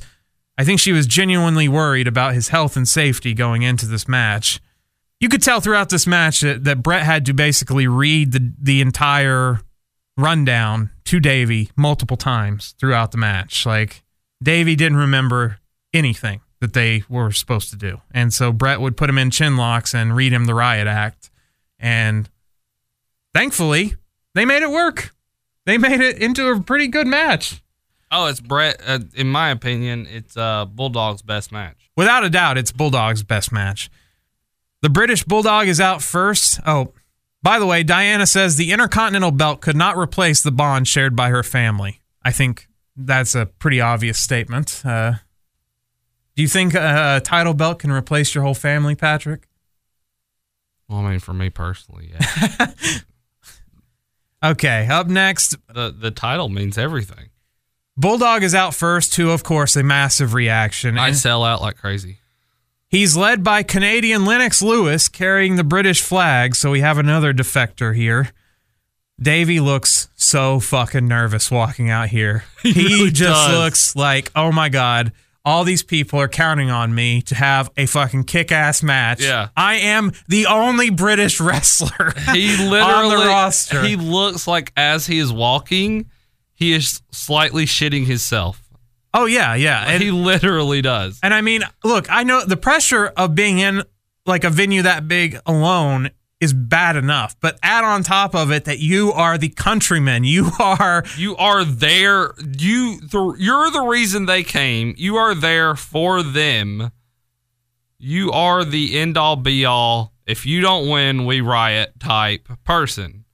I think she was genuinely worried about his health and safety going into this match. You could tell throughout this match that, that Bret had to basically read the, the entire rundown to Davey multiple times throughout the match. Like, Davey didn't remember anything that they were supposed to do. And so Bret would put him in chin locks and read him the riot act. And thankfully, they made it work. They made it into a pretty good match. Oh, it's Bret. Uh, in my opinion, it's uh, Bulldog's best match. Without a doubt, it's Bulldog's best match. The British Bulldog is out first. Oh, by the way, Diana says the Intercontinental Belt could not replace the bond shared by her family. I think that's a pretty obvious statement. Uh, do you think a title belt can replace your whole family, Patrick? Well, I mean, for me personally, yeah. Okay, up next. The, the title means everything. Bulldog is out first, to, of course, a massive reaction. I sell out like crazy. He's led by Canadian Lennox Lewis carrying the British flag, so we have another defector here. Davey looks so fucking nervous walking out here. He, he really just does. Looks like, oh my God, all these people are counting on me to have a fucking kick-ass match. Yeah. I am the only British wrestler he literally, on the roster. He looks like as he is walking, he is slightly shitting himself. Oh, yeah, yeah. And, he literally does. And I mean, look, I know the pressure of being in like a venue that big alone is bad enough, but add on top of it that you are the countryman. You are... You are there. You, the, you're the reason they came. You are there for them. You are the end-all, be-all, if you don't win, we riot type person.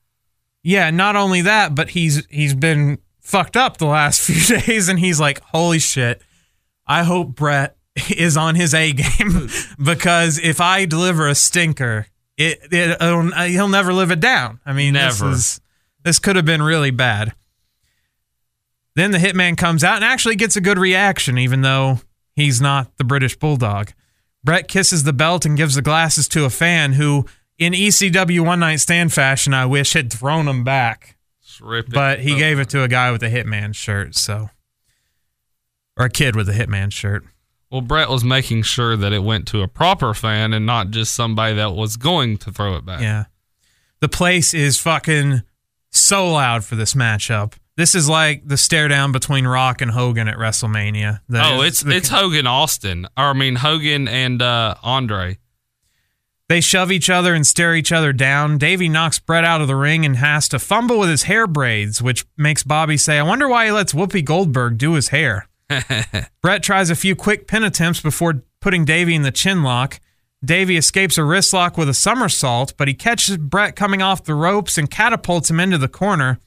Yeah, not only that, but he's he's been... fucked up the last few days, and he's like, holy shit, I hope Bret is on his A game, because if I deliver a stinker, it, it it'll, he'll never live it down. I mean, never. This, is, this could have been really bad. Then the Hitman comes out and actually gets a good reaction, even though he's not the British Bulldog. Bret kisses the belt and gives the glasses to a fan who, in E C W One Night Stand fashion, I wish had thrown him back. But he gave it to a guy with a Hitman shirt, so or a kid with a Hitman shirt. Well, Bret was making sure that it went to a proper fan and not just somebody that was going to throw it back. Yeah. The place is fucking so loud for this matchup. This is like the stare down between Rock and Hogan at WrestleMania. That oh, it's the, it's Hogan Austin. Or, I mean, Hogan and uh, Andre. They shove each other and stare each other down. Davey knocks Bret out of the ring and has to fumble with his hair braids, which makes Bobby say, I wonder why he lets Whoopi Goldberg do his hair. Bret tries a few quick pin attempts before putting Davey in the chin lock. Davey escapes a wrist lock with a somersault, but he catches Bret coming off the ropes and catapults him into the corner.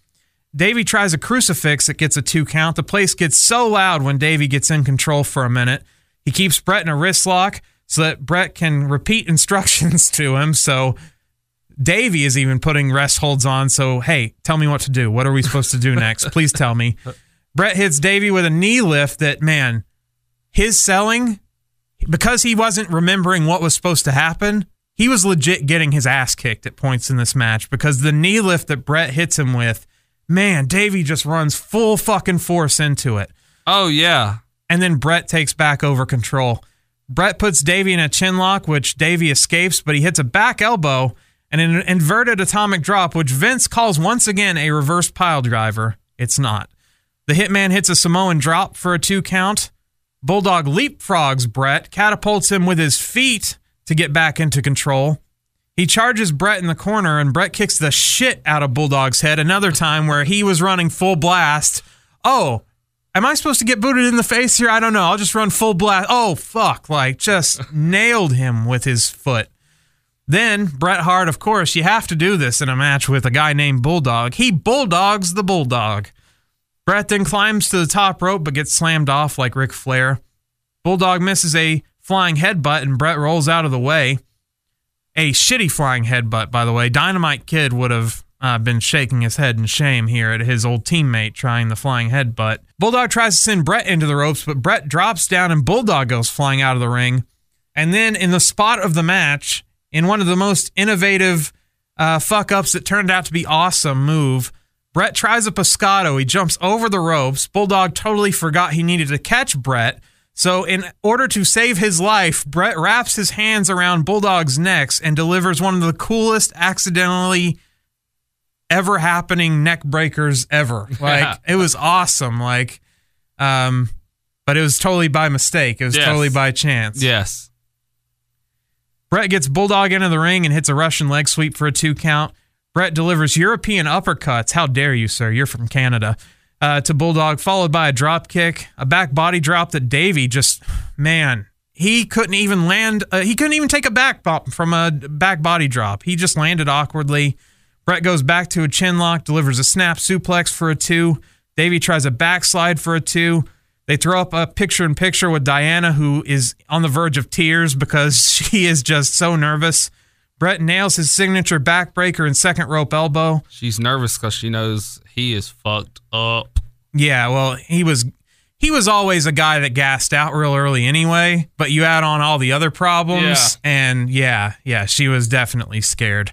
Davey tries a crucifix that gets a two count. The place gets so loud when Davey gets in control for a minute. He keeps Bret in a wrist lock, so that Bret can repeat instructions to him. So Davey is even putting rest holds on. So, hey, tell me what to do. What are we supposed to do next? Please tell me. Bret hits Davey with a knee lift that, man, his selling, because he wasn't remembering what was supposed to happen, he was legit getting his ass kicked at points in this match because the knee lift that Bret hits him with, man, Davey just runs full fucking force into it. Oh, yeah. And then Bret takes back over control. Bret puts Davey in a chin lock, which Davey escapes, but he hits a back elbow and an inverted atomic drop, which Vince calls once again a reverse pile driver. It's not. The Hitman hits a Samoan drop for a two count. Bulldog leapfrogs Bret, catapults him with his feet to get back into control. He charges Bret in the corner, and Bret kicks the shit out of Bulldog's head another time where he was running full blast. Oh, am I supposed to get booted in the face here? I don't know. I'll just run full blast. Oh, fuck. Like, just nailed him with his foot. Then, Bret Hart, of course, you have to do this in a match with a guy named Bulldog. He bulldogs the Bulldog. Bret then climbs to the top rope but gets slammed off like Ric Flair. Bulldog misses a flying headbutt and Bret rolls out of the way. A shitty flying headbutt, by the way. Dynamite Kid would have uh, been shaking his head in shame here at his old teammate trying the flying headbutt. Bulldog tries to send Bret into the ropes, but Bret drops down and Bulldog goes flying out of the ring. And then in the spot of the match, in one of the most innovative uh, fuck-ups that turned out to be awesome move, Bret tries a pescado. He jumps over the ropes. Bulldog totally forgot he needed to catch Bret. So in order to save his life, Bret wraps his hands around Bulldog's necks and delivers one of the coolest accidentally ever happening neck breakers ever. Like, yeah. It was awesome. Like, um, but it was totally by mistake. It was yes. totally by chance. Yes. Bret gets Bulldog into the ring and hits a Russian leg sweep for a two count. Bret delivers European uppercuts. How dare you, sir? You're from Canada. Uh, to Bulldog, followed by a drop kick, a back body drop that Davey just, man, he couldn't even land. Uh, he couldn't even take a back bop from a back body drop. He just landed awkwardly. Bret goes back to a chin lock, delivers a snap suplex for a two. Davey tries a backslide for a two. They throw up a picture-in-picture with Diana, who is on the verge of tears because she is just so nervous. Bret nails his signature backbreaker and second rope elbow. She's nervous because she knows he is fucked up. Yeah, well, he was he was always a guy that gassed out real early anyway, but you add on all the other problems, yeah. and yeah, yeah, she was definitely scared.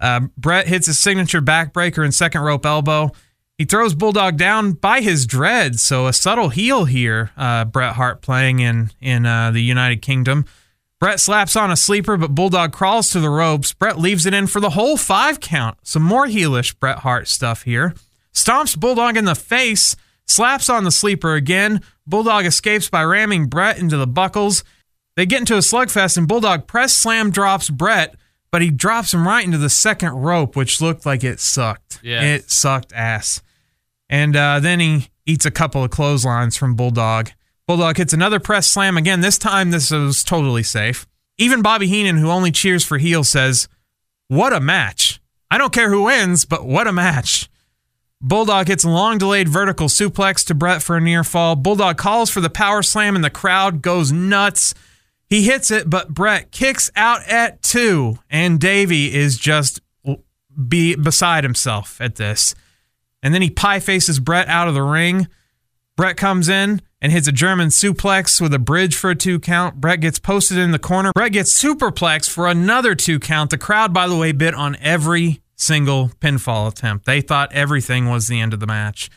Uh, Bret hits his signature backbreaker and second rope elbow. He throws Bulldog down by his dread, so a subtle heel here, uh, Bret Hart playing in, in uh, the United Kingdom. Bret slaps on a sleeper, but Bulldog crawls to the ropes. Bret leaves it in for the whole five count. Some more heelish Bret Hart stuff here. Stomps Bulldog in the face, slaps on the sleeper again. Bulldog escapes by ramming Bret into the buckles. They get into a slugfest, and Bulldog press slam drops Bret, but he drops him right into the second rope, which looked like it sucked. Yeah. It sucked ass. And uh, then he eats a couple of clotheslines from Bulldog. Bulldog hits another press slam again. This time, this was totally safe. Even Bobby Heenan, who only cheers for heel, says, "What a match. I don't care who wins, but what a match." Bulldog hits a long-delayed vertical suplex to Bret for a near fall. Bulldog calls for the power slam, and the crowd goes nuts. He hits it, but Bret kicks out at two, and Davey is just be beside himself at this. And then he pie-faces Bret out of the ring. Bret comes in and hits a German suplex with a bridge for a two count. Bret gets posted in the corner. Bret gets superplexed for another two count. The crowd, by the way, bit on every single pinfall attempt. They thought everything was the end of the match.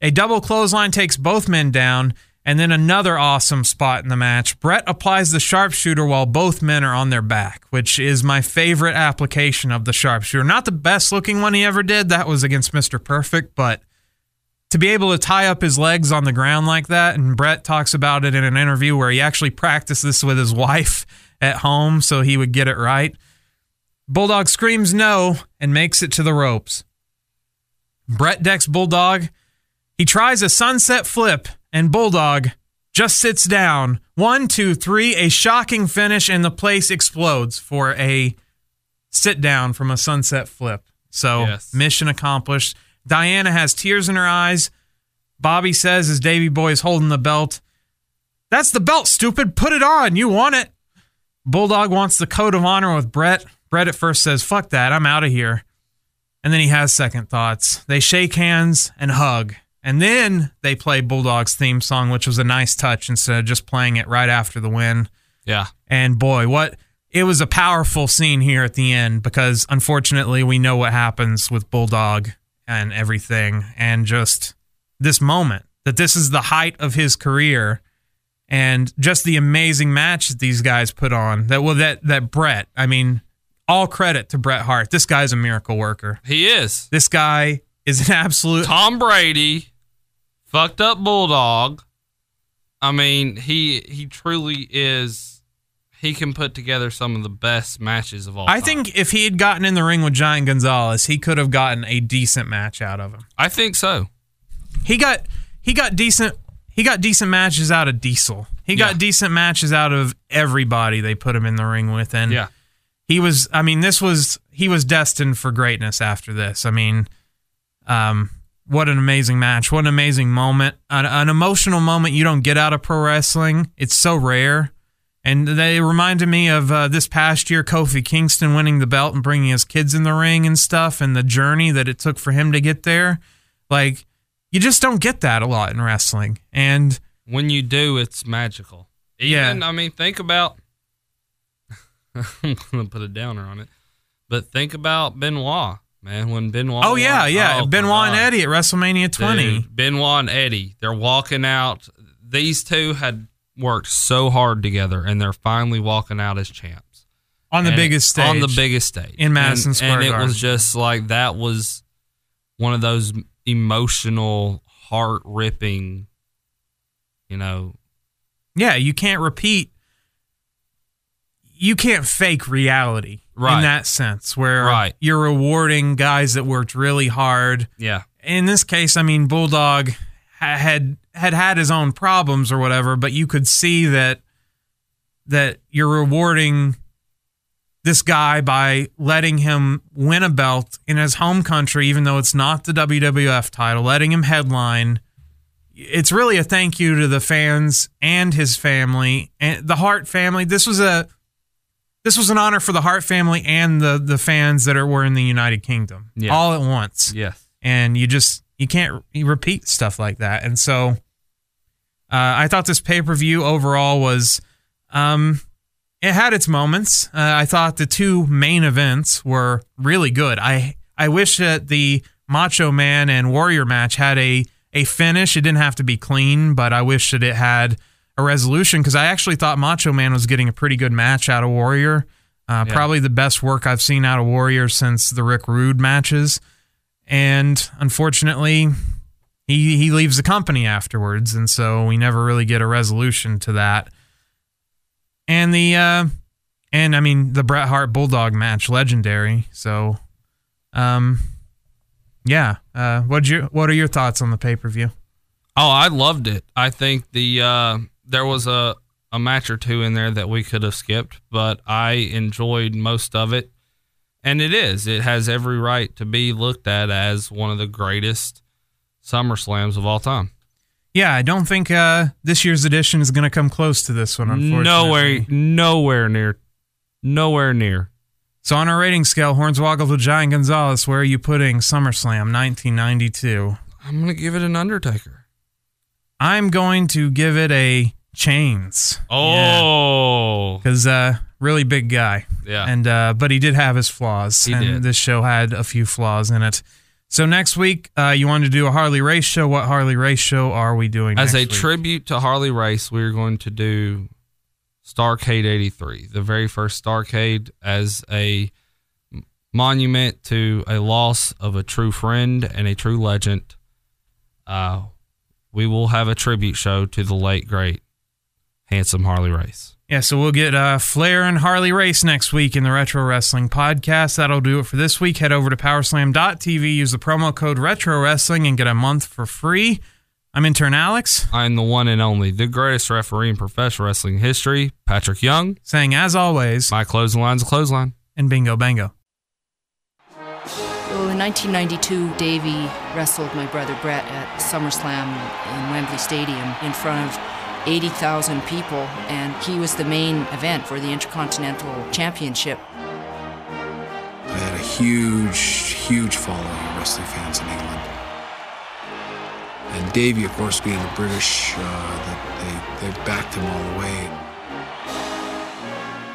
A double clothesline takes both men down, and then another awesome spot in the match. Bret applies the sharpshooter while both men are on their back, which is my favorite application of the sharpshooter. Not the best looking one he ever did. That was against Mister Perfect, but to be able to tie up his legs on the ground like that, and Bret talks about it in an interview where he actually practiced this with his wife at home so he would get it right. Bulldog screams no and makes it to the ropes. Bret decks Bulldog. He tries a sunset flip, and Bulldog just sits down. One, two, three, a shocking finish, and the place explodes for a sit-down from a sunset flip. So, yes. Mission accomplished. Diana has tears in her eyes. Bobby says, as Davey Boy is holding the belt, "That's the belt, stupid. Put it on. You want it." Bulldog wants the code of honor with Bret. Bret at first says, "Fuck that. I'm out of here." And then he has second thoughts. They shake hands and hug. And then they play Bulldog's theme song, which was a nice touch instead of just playing it right after the win. Yeah. And boy, what it was a powerful scene here at the end, because unfortunately we know what happens with Bulldog and everything, and just this moment that this is the height of his career, and just the amazing match that these guys put on. That well, that that Bret, I mean, all credit to Bret Hart. This guy's a miracle worker. He is. This guy is an absolute Tom Brady, fucked up Bulldog. I mean, he he truly is. He can put together some of the best matches of all time. I think if he had gotten in the ring with Giant Gonzalez, he could have gotten a decent match out of him. I think so. He got he got decent he got decent matches out of Diesel. He yeah. got decent matches out of everybody they put him in the ring with, and yeah. he was I mean this was he was destined for greatness after this. I mean, um what an amazing match. What an amazing moment. An, an emotional moment you don't get out of pro wrestling. It's so rare. And they reminded me of uh, this past year, Kofi Kingston winning the belt and bringing his kids in the ring and stuff, and the journey that it took for him to get there. Like, you just don't get that a lot in wrestling. And when you do, it's magical. Even, yeah. I mean, think about... I'm going to put a downer on it. But think about Benoit, man. When Benoit... Oh, won, yeah, yeah. Oh, Benoit and Eddie at WrestleMania twenty. Dude, Benoit and Eddie, they're walking out. These two had... worked so hard together, and they're finally walking out as champs on the and biggest stage on the biggest stage in Madison and, Square Garden. And it was just like, that was one of those emotional, heart ripping, you know. Yeah, you can't repeat. You can't fake reality, right, in that sense, where right. you're rewarding guys that worked really hard. Yeah. In this case, I mean, Bulldog had. had had his own problems or whatever, but you could see that that you're rewarding this guy by letting him win a belt in his home country, even though it's not the W W F title, letting him headline. It's really a thank you to the fans and his family and the Hart family. This was a this was an honor for the Hart family and the the fans that are, were in the United Kingdom, yeah, all at once. Yes. And you just... You can't you repeat stuff like that. And so uh, I thought this pay-per-view overall was, um, it had its moments. Uh, I thought the two main events were really good. I I wish that the Macho Man and Warrior match had a, a finish. It didn't have to be clean, but I wish that it had a resolution, because I actually thought Macho Man was getting a pretty good match out of Warrior. Uh, yeah. Probably the best work I've seen out of Warrior since the Rick Rude matches. And unfortunately, he he leaves the company afterwards, and so we never really get a resolution to that. And the uh, and I mean the Bret Hart Bulldog match, legendary. So, um, yeah. Uh, what you what are your thoughts on the pay per view? Oh, I loved it. I think the uh, there was a a match or two in there that we could have skipped, but I enjoyed most of it. And it is. It has every right to be looked at as one of the greatest SummerSlams of all time. Yeah, I don't think uh, this year's edition is going to come close to this one, unfortunately. Nowhere, nowhere near. Nowhere near. So on our rating scale, Hornswoggle to Giant Gonzalez, where are you putting SummerSlam nineteen ninety-two? I'm going to give it an Undertaker. I'm going to give it a Chains. Oh. Because... Yeah. Uh, Really big guy. Yeah. And uh, but he did have his flaws. He and did. This show had a few flaws in it. So next week, uh, you wanted to do a Harley Race show. What Harley Race show are we doing As next week? As a tribute to Harley Race, we're going to do Starrcade eighty-three, the very first Starrcade, as a monument to a loss of a true friend and a true legend. Uh, we will have a tribute show to the late, great, handsome Harley Race. Yeah, so we'll get uh, Flair and Harley Race next week in the Retro Wrestling Podcast. That'll do it for this week. Head over to powerslam dot t v, use the promo code Retro Wrestling, and get a month for free. I'm intern Alex. I'm the one and only, the greatest referee in professional wrestling history, Patrick Young. Saying, as always, my closing line's a clothesline. And bingo bango. Well, in nineteen ninety-two, Davey wrestled my brother Brett at SummerSlam in Wembley Stadium in front of eighty thousand people, and he was the main event for the Intercontinental Championship. I had a huge, huge following of wrestling fans in England. And Davey, of course, being the British, uh, they, they backed him all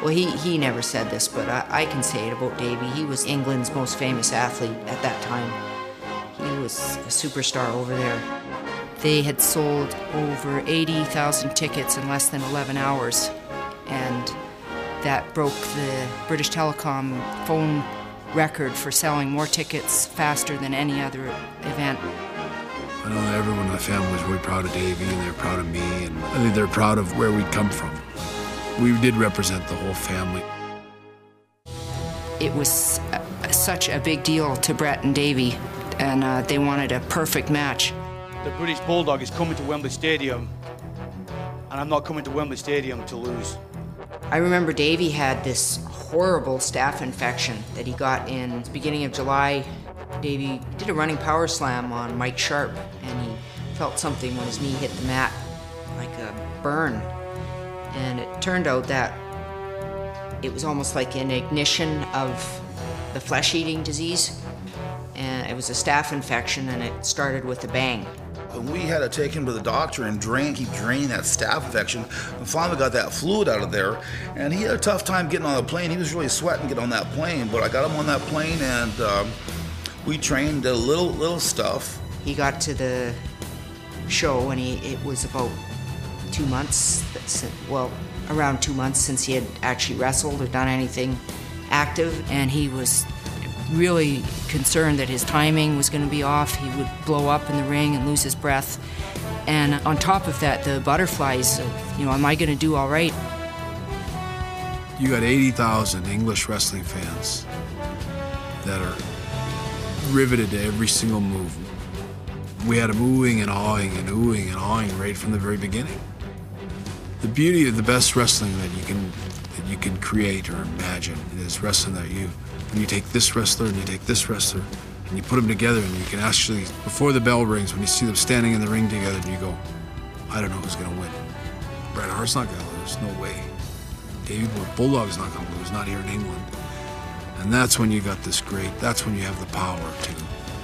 the way. Well, he, he never said this, but I, I can say it about Davey. He was England's most famous athlete at that time. He was a superstar over there. They had sold over eighty thousand tickets in less than eleven hours, and that broke the British Telecom phone record for selling more tickets faster than any other event. I know everyone in my family was really proud of Davey, and they're proud of me, and I think they're proud of where we come from. We did represent the whole family. It was a, such a big deal to Brett and Davey, and uh, they wanted a perfect match. The British Bulldog is coming to Wembley Stadium, and I'm not coming to Wembley Stadium to lose. I remember Davey had this horrible staph infection that he got in the beginning of July. Davey did a running power slam on Mike Sharp, and he felt something when his knee hit the mat, like a burn. And it turned out that it was almost like an ignition of the flesh-eating disease. And it was a staph infection, and it started with a bang. We had to take him to the doctor and drain, keep draining that staph infection. And finally got that fluid out of there. And he had a tough time getting on the plane. He was really sweating getting on that plane. But I got him on that plane, and um, we trained, did a little, little stuff. He got to the show, and he, it was about two months, well, around two months since he had actually wrestled or done anything active. And he was really concerned that his timing was going to be off. He would blow up in the ring and lose his breath. And on top of that, the butterflies, you know, am I going to do all right? You got eighty thousand English wrestling fans that are riveted to every single move. We had them oohing and awing and oohing and awing right from the very beginning. The beauty of the best wrestling that you can that you can create or imagine is wrestling that you when you take this wrestler and you take this wrestler and you put them together, and you can actually, before the bell rings, when you see them standing in the ring together, and you go, I don't know who's going to win. Bret Hart's not going to lose, no way. David Bulldog's not going to lose, not here in England. And that's when you got this great. That's when you have the power to.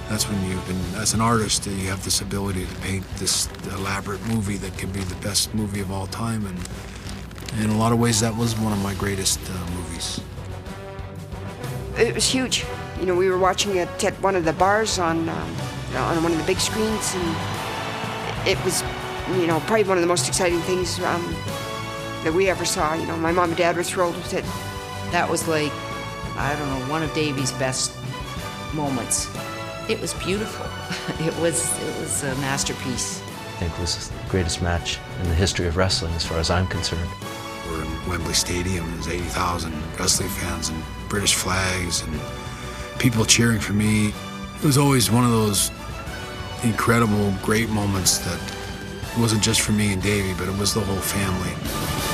That's when you've been, as an artist, you have this ability to paint this elaborate movie that could be the best movie of all time. And in a lot of ways, that was one of my greatest uh, movies. It was huge. You know, we were watching it at one of the bars on, um, on one of the big screens, and it was, you know, probably one of the most exciting things um, that we ever saw. You know, my mom and dad were thrilled with it. That was like, I don't know, one of Davey's best moments. It was beautiful. It was, it was a masterpiece. It was the greatest match in the history of wrestling, as far as I'm concerned. We're in Wembley Stadium, there's eighty thousand wrestling fans and British flags and people cheering for me. It was always one of those incredible, great moments that it wasn't just for me and Davey, but it was the whole family.